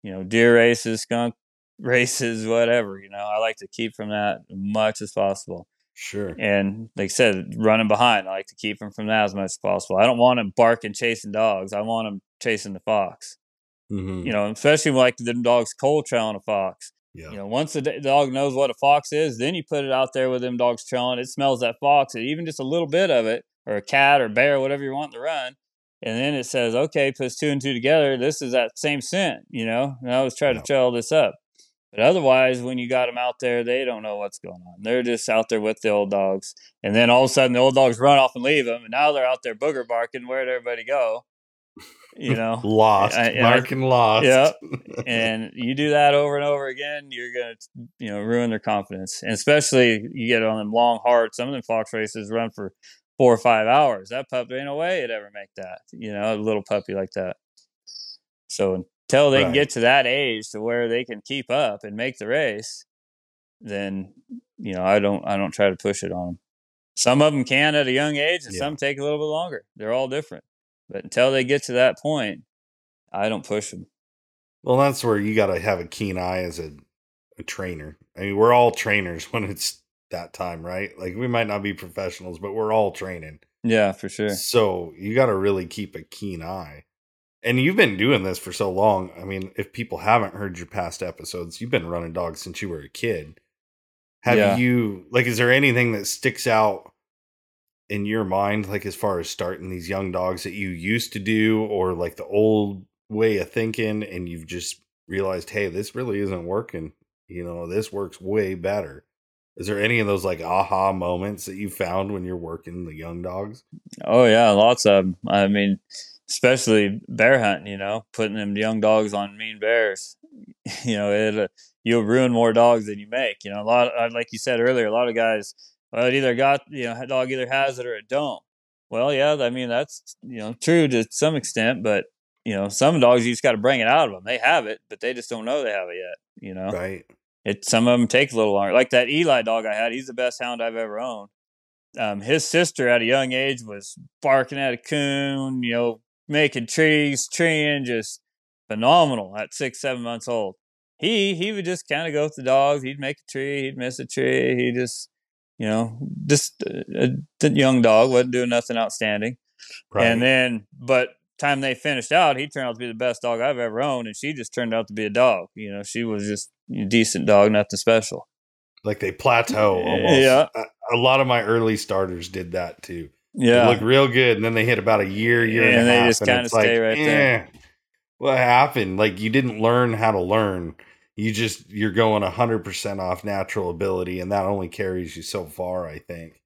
you know, deer races, skunk races, whatever, you know, I like to keep from that as much as possible. Sure. And like I said, running behind, I like to keep them from that as much as possible. I don't want them barking, chasing dogs. I want them chasing the fox. Mm-hmm. You know, especially like the dogs cold trailing a fox. Yeah. You know, once the dog knows what a fox is, then you put it out there with them dogs trailing. It smells that fox, and even just a little bit of it, or a cat or bear, whatever you want to run. And then it says, okay, puts two and two together. This is that same scent, you know. And I always try to trail this up. But otherwise, when you got them out there, they don't know what's going on. They're just out there with the old dogs. And then all of a sudden, the old dogs run off and leave them. And now they're out there booger barking. Where'd everybody go? You know, lost, barking lost. Yeah. And you do that over and over again, you're going to, you know, ruin their confidence. And especially you get on them long, hard. Some of them fox races run for 4 or 5 hours. That puppy ain't no way it'd ever make that, you know, a little puppy like that. So until they can get to that age to where they can keep up and make the race, then, you know, I don't try to push it on them. Some of them can at a young age, and some take a little bit longer. They're all different. But until they get to that point, I don't push them. Well, that's where you got to have a keen eye as a trainer. I mean, we're all trainers when it's that time, right? Like, we might not be professionals, but we're all training. Yeah, for sure. So you got to really keep a keen eye. And you've been doing this for so long. I mean, if people haven't heard your past episodes, you've been running dogs since you were a kid. Have you, like, is there anything that sticks out in your mind, like, as far as starting these young dogs that you used to do, or like the old way of thinking, and you've just realized, hey, this really isn't working. You know, this works way better. Is there any of those, like, aha moments that you found when you're working the young dogs? Oh, yeah, lots of them. I mean, especially bear hunting, you know, putting them young dogs on mean bears. You know, you'll ruin more dogs than you make. You know, a lot of, like you said earlier, a lot of guys, well, it either got, you know, a dog either has it or it don't. Well, yeah, I mean, that's, you know, true to some extent, but, you know, some dogs, you just got to bring it out of them. They have it, but they just don't know they have it yet, you know? Right. Some of them take a little longer. Like that Eli dog I had, he's the best hound I've ever owned. His sister at a young age was barking at a coon, you know, making treeing, just phenomenal at 6-7 months old. He would just kind of go with the dogs. He'd make a tree. He'd miss a tree. He just, you know, just the young dog wasn't doing nothing outstanding. Right. And then, but time they finished out, he turned out to be the best dog I've ever owned, and she just turned out to be a dog. You know, she was just a decent dog, nothing special. Like they plateau almost. Yeah. A lot of my early starters did that too. Yeah. They look real good, and then they hit about a year and a half. And they just kind of stay right there. What happened? Like, you didn't learn how to learn. You're going 100% off natural ability, and that only carries you so far, I think.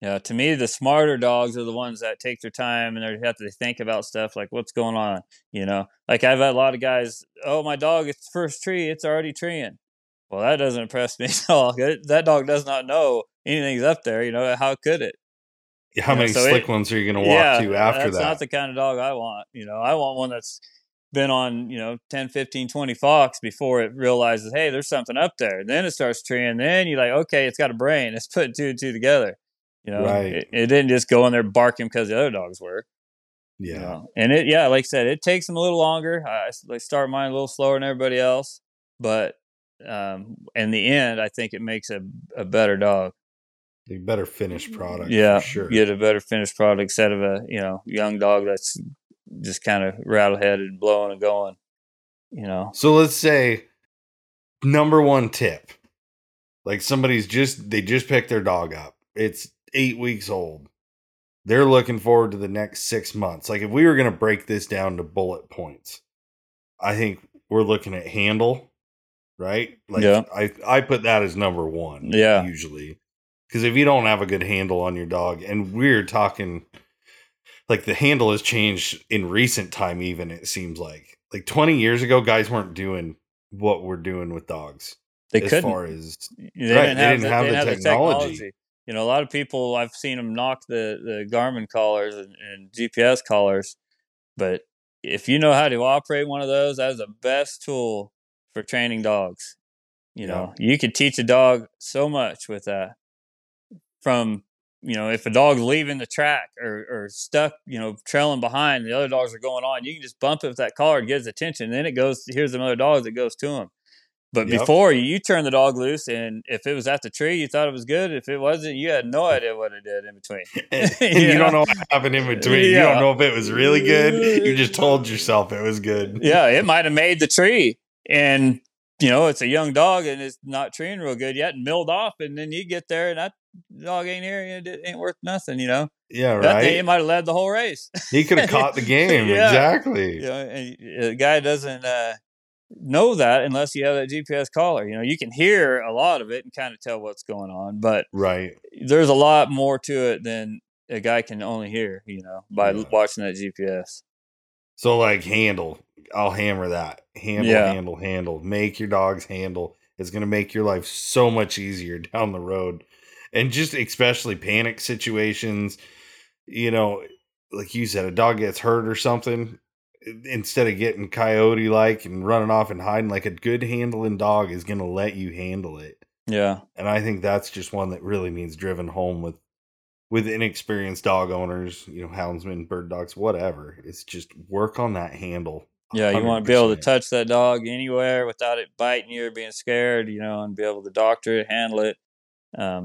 Yeah, to me, the smarter dogs are the ones that take their time, and they have to think about stuff like what's going on, you know? Like, I've had a lot of guys, oh, my dog, it's the first tree, it's already treeing. Well, that doesn't impress me at all. That dog does not know anything's up there, you know? How could it? How many slick ones are you going to walk to after that? That's not the kind of dog I want, you know? I want one that's been on, you know, 10, 15, 20 fox before it realizes, hey, there's something up there. And then it starts treeing. Then you're like, okay, it's got a brain. It's putting two and two together. You know, it didn't just go in there barking because the other dogs were. Yeah. You know? And like I said, it takes them a little longer. I start mine a little slower than everybody else. But in the end, I think it makes a better dog. A better finished product. Yeah. For sure. You get a better finished product instead of a, you know, young dog that's just kind of rattle-headed and blowing and going, you know. So let's say number one tip, like somebody's they just picked their dog up. It's 8 weeks old. They're looking forward to the next 6 months. Like, if we were going to break this down to bullet points, I think we're looking at handle, right? Like, yeah. I put that as number one. Yeah. Usually. Because if you don't have a good handle on your dog, and we're talking, like, the handle has changed in recent time, even, it seems like. Like, 20 years ago, guys weren't doing what we're doing with dogs. They couldn't. As far as, they didn't have the technology. You know, a lot of people, I've seen them knock the Garmin collars and GPS collars. But if you know how to operate one of those, that is the best tool for training dogs. You know, you could teach a dog so much with that. From, you know, if a dog's leaving the track or stuck, you know, trailing behind, the other dogs are going on, you can just bump it with that collar and get his attention. And then it goes, here's another dog that goes to him. But before, you turn the dog loose, and if it was at the tree, you thought it was good. If it wasn't, you had no idea what it did in between. You don't know what happened in between. Yeah. You don't know if it was really good. You just told yourself it was good. Yeah, it might have made the tree. And, you know, it's a young dog, and it's not treeing real good yet, and milled off, and then you get there, and that dog ain't here, and it ain't worth nothing, you know? Yeah, right. That day, it might have led the whole race. He could have caught the game, exactly. You know, and the guy doesn't know that unless you have that GPS collar. You know, you can hear a lot of it and kind of tell what's going on, but there's a lot more to it than a guy can only hear, you know, by watching that GPS. So, like, handle. I'll hammer that. Handle. Make your dog's handle. It's going to make your life so much easier down the road. And just especially panic situations, you know, like you said, a dog gets hurt or something, instead of getting coyote like and running off and hiding, like a good handling dog is going to let you handle it. Yeah. And I think that's just one that really needs driven home with inexperienced dog owners, you know, houndsmen, bird dogs, whatever. It's just work on that handle. 100%. Yeah. You want to be able to touch that dog anywhere without it biting you or being scared, you know, and be able to doctor it, handle it. Yeah.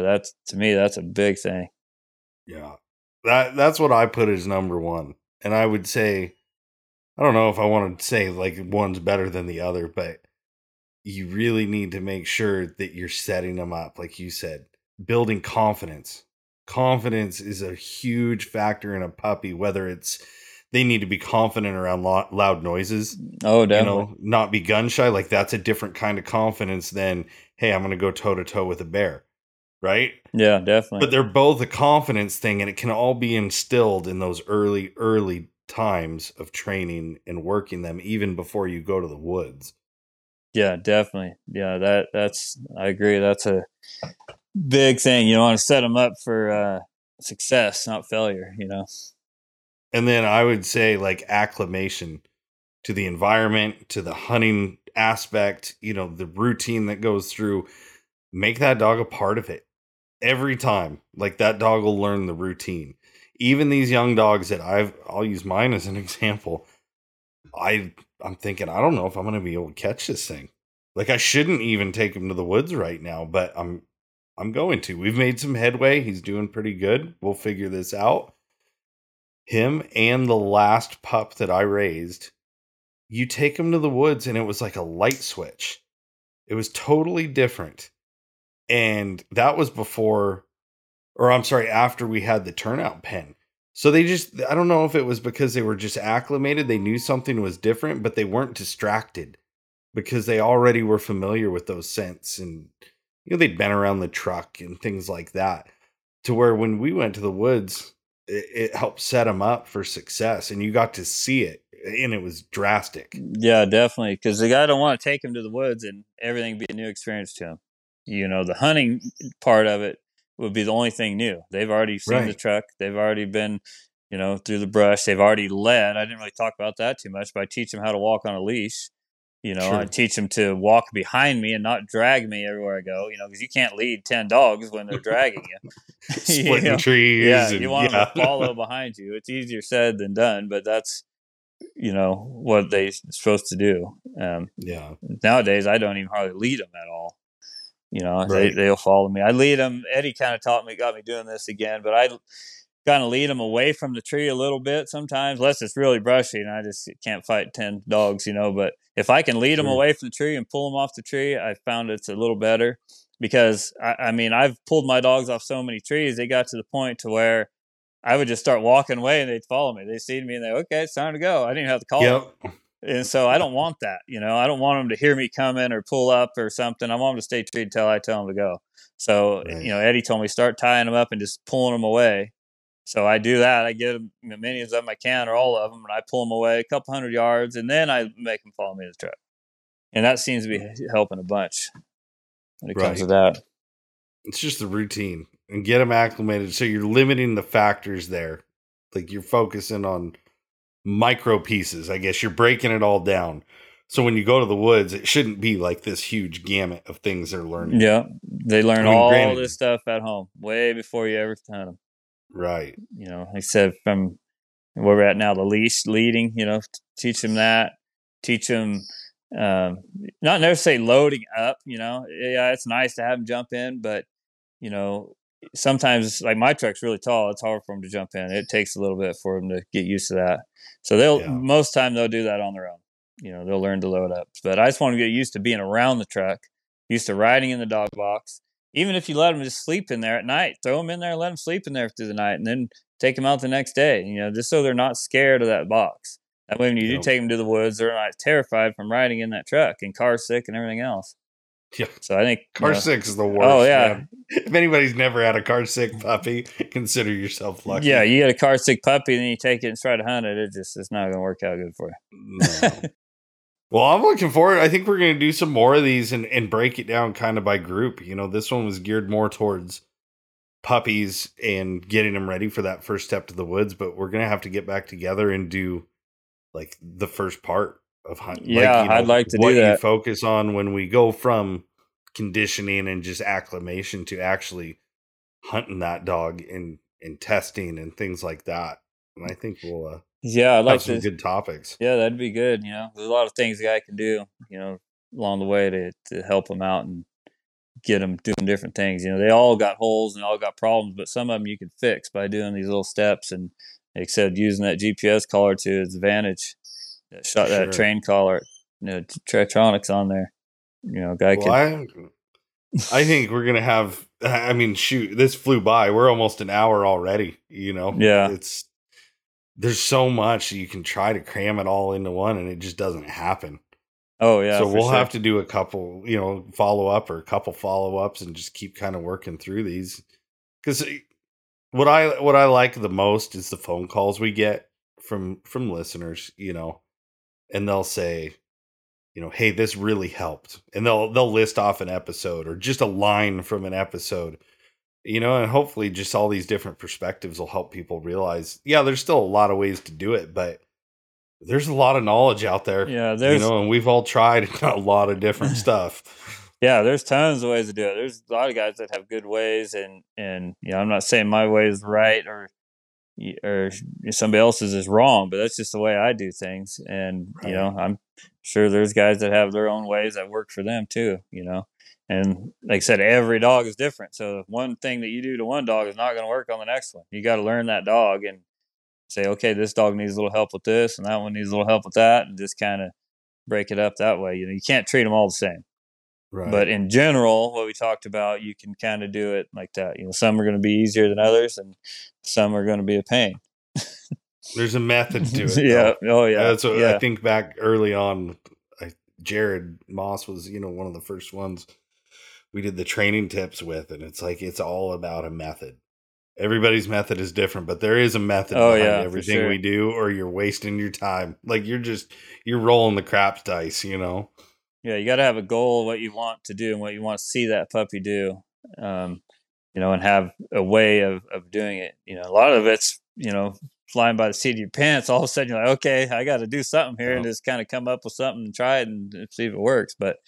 That's, to me, that's a big thing. Yeah. That's what I put as number one. And I would say, I don't know if I want to say like one's better than the other, but you really need to make sure that you're setting them up. Like you said, building confidence. Confidence is a huge factor in a puppy, whether it's they need to be confident around loud noises. Oh, definitely. You know, not be gun shy. Like that's a different kind of confidence than, hey, I'm going to go toe to toe with a bear. Right? Yeah, definitely. But they're both a confidence thing, and it can all be instilled in those early times of training and working them, even before you go to the woods. Yeah, definitely. Yeah, that's I agree. That's a big thing. You don't want to set them up for success, not failure, you know. And then I would say like acclimation to the environment, to the hunting aspect, you know, the routine that goes through. Make that dog a part of it. Every time, like that dog will learn the routine. Even these young dogs that I'll use mine as an example. I'm thinking, I don't know if I'm going to be able to catch this thing. Like I shouldn't even take him to the woods right now, but I'm going to. We've made some headway. He's doing pretty good. We'll figure this out. Him and the last pup that I raised, you take him to the woods and it was like a light switch. It was totally different. And that was after we had the turnout pen. So they just, I don't know if it was because they were just acclimated. They knew something was different, but they weren't distracted because they already were familiar with those scents. And, you know, they'd been around the truck and things like that, to where when we went to the woods, it helped set them up for success. And you got to see it. And it was drastic. Yeah, definitely. Because the guy don't want to take him to the woods and everything be a new experience to him. You know, the hunting part of it would be the only thing new. They've already seen the truck. They've already been, you know, through the brush. They've already led. I didn't really talk about that too much, but I teach them how to walk on a leash. You know, I teach them to walk behind me and not drag me everywhere I go, you know, because you can't lead 10 dogs when they're dragging you. Splitting you know? Trees. Yeah, and, you want them to follow behind you. It's easier said than done, but that's, you know, what they're supposed to do. Nowadays, I don't even hardly lead them at all. You know, they'll follow me. I lead them. Eddie kind of got me doing this again, but I kind of lead them away from the tree a little bit sometimes, unless it's really brushy and I just can't fight 10 dogs, you know. But if I can lead them away from the tree and pull them off the tree, I found it's a little better because, I mean, I've pulled my dogs off so many trees. They got to the point to where I would just start walking away and they'd follow me. They'd see me and they're, okay, it's time to go. I didn't even have to call them. And so I don't want that, you know. I don't want them to hear me coming or pull up or something. I want them to stay treed until I tell them to go. So, you know, Eddie told me start tying them up and just pulling them away. So I do that. I get them as many of them I can or all of them, and I pull them away a couple 100 yards, and then I make them follow me to the truck. And that seems to be helping a bunch when it comes to that. It's just the routine and get them acclimated. So you're limiting the factors there. Like you're focusing on micro pieces, I guess. You're breaking it all down. So when you go to the woods, it shouldn't be like this huge gamut of things they're learning. Yeah, they learn all this stuff at home way before you ever hunt them. Right. You know, like I said, from where we're at now, the leash leading. You know, teach them that. Teach them not necessarily loading up. You know, yeah, it's nice to have them jump in, but you know, sometimes like my truck's really tall, it's hard for them to jump in. It takes a little bit for them to get used to that. So most time they'll do that on their own. You know, they'll learn to load up. But I just want to get used to being around the truck, used to riding in the dog box. Even if you let them just sleep in there at night, throw them in there and let them sleep in there through the night and then take them out the next day, you know, just so they're not scared of that box. That way when you do take them to the woods, they're not terrified from riding in that truck and car sick and everything else. Yeah. So I think car sick is the worst. Oh yeah. Man. If anybody's never had a car sick puppy, consider yourself lucky. Yeah, you get a car sick puppy and then you take it and try to hunt it. It's not gonna work out good for you. No. Well, I'm looking forward. I think we're gonna do some more of these and break it down kind of by group. You know, this one was geared more towards puppies and getting them ready for that first step to the woods, but we're going to have to get back together and do like the first part of hunting. Yeah, like, you know, I'd like to do that. What you focus on when we go from conditioning and just acclimation to actually hunting that dog and testing and things like that. And I think we'll I'd like some good topics. Yeah, that'd be good. You know, there's a lot of things the guy can do, you know, along the way to help them out and get them doing different things. You know, they all got holes and all got problems, but some of them you could fix by doing these little steps. And except using that GPS collar to its advantage, that shot that train collar, you know, Tritronics on there. You know, guy could. I think we're gonna have. I mean, shoot, this flew by. We're almost an hour already. You know, yeah. There's so much you can try to cram it all into one, and it just doesn't happen. Oh yeah. So we'll have to do a couple, you know, follow up or a couple follow ups, and just keep kind of working through these. Because what I like the most is the phone calls we get from listeners, you know, and they'll say, you know, hey, this really helped, and they'll list off an episode or just a line from an episode, you know, and hopefully just all these different perspectives will help people realize, yeah, there's still a lot of ways to do it, but there's a lot of knowledge out there. Yeah, you know, and we've all tried a lot of different stuff. Yeah, there's tons of ways to do it. There's a lot of guys that have good ways, and you know, I'm not saying my way is right or somebody else's is wrong, but that's just the way I do things. And right. You know, I'm sure there's guys that have their own ways that work for them too. You know, and like I said, every dog is different. So one thing that you do to one dog is not going to work on the next one. You got to learn that dog and say, okay, this dog needs a little help with this, and that one needs a little help with that, and just kind of break it up that way. You know, you can't treat them all the same. Right. But in general, what we talked about, you can kind of do it like that. You know, some are going to be easier than others, and some are going to be a pain. There's a method to it. Yeah. Though. Oh, yeah. That's what I think back early on. Jared Moss was, you know, one of the first ones we did the training tips with, and it's like it's all about a method. Everybody's method is different, but there is a method behind everything we do, or you're wasting your time. Like you're rolling the craps dice, you know? Yeah. You got to have a goal of what you want to do and what you want to see that puppy do, you know, and have a way of doing it. You know, a lot of it's, you know, flying by the seat of your pants. All of a sudden you're like, okay, I got to do something here and just kind of come up with something and try it and see if it works. But,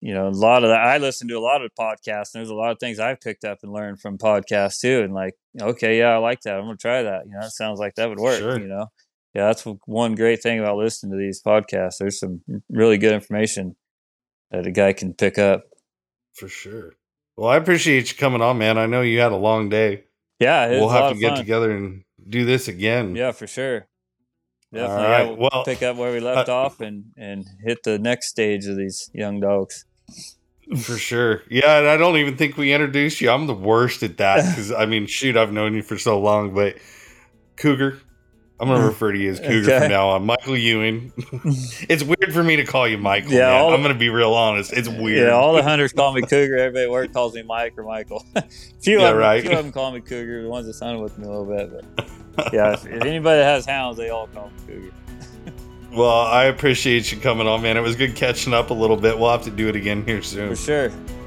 you know, a lot of that, I listen to a lot of podcasts, and there's a lot of things I've picked up and learned from podcasts too. And like, okay, yeah, I like that. I'm going to try that. You know, it sounds like that would work, you know? Yeah. That's one great thing about listening to these podcasts. There's some really good information that a guy can pick up. For sure. Well, I appreciate you coming on, man. I know you had a long day. Yeah. We'll have to get together and do this again. Yeah, for sure. Definitely. All right. Yeah, we'll pick up where we left off and hit the next stage of these young dogs. For sure. Yeah, and I don't even think we introduced you. I'm the worst at that because, I mean, shoot, I've known you for so long, but Cougar. I'm going to refer to you as Cougar from now on. Michael Ewing. It's weird for me to call you Michael. Yeah, I'm going to be real honest. It's weird. Yeah, all the hunters call me Cougar. Everybody at work calls me Mike or Michael. A few of them call me Cougar. The ones that's hunting with me a little bit. But yeah, if anybody that has hounds, they all call me Cougar. Well, I appreciate you coming on, man. It was good catching up a little bit. We'll have to do it again here soon. For sure.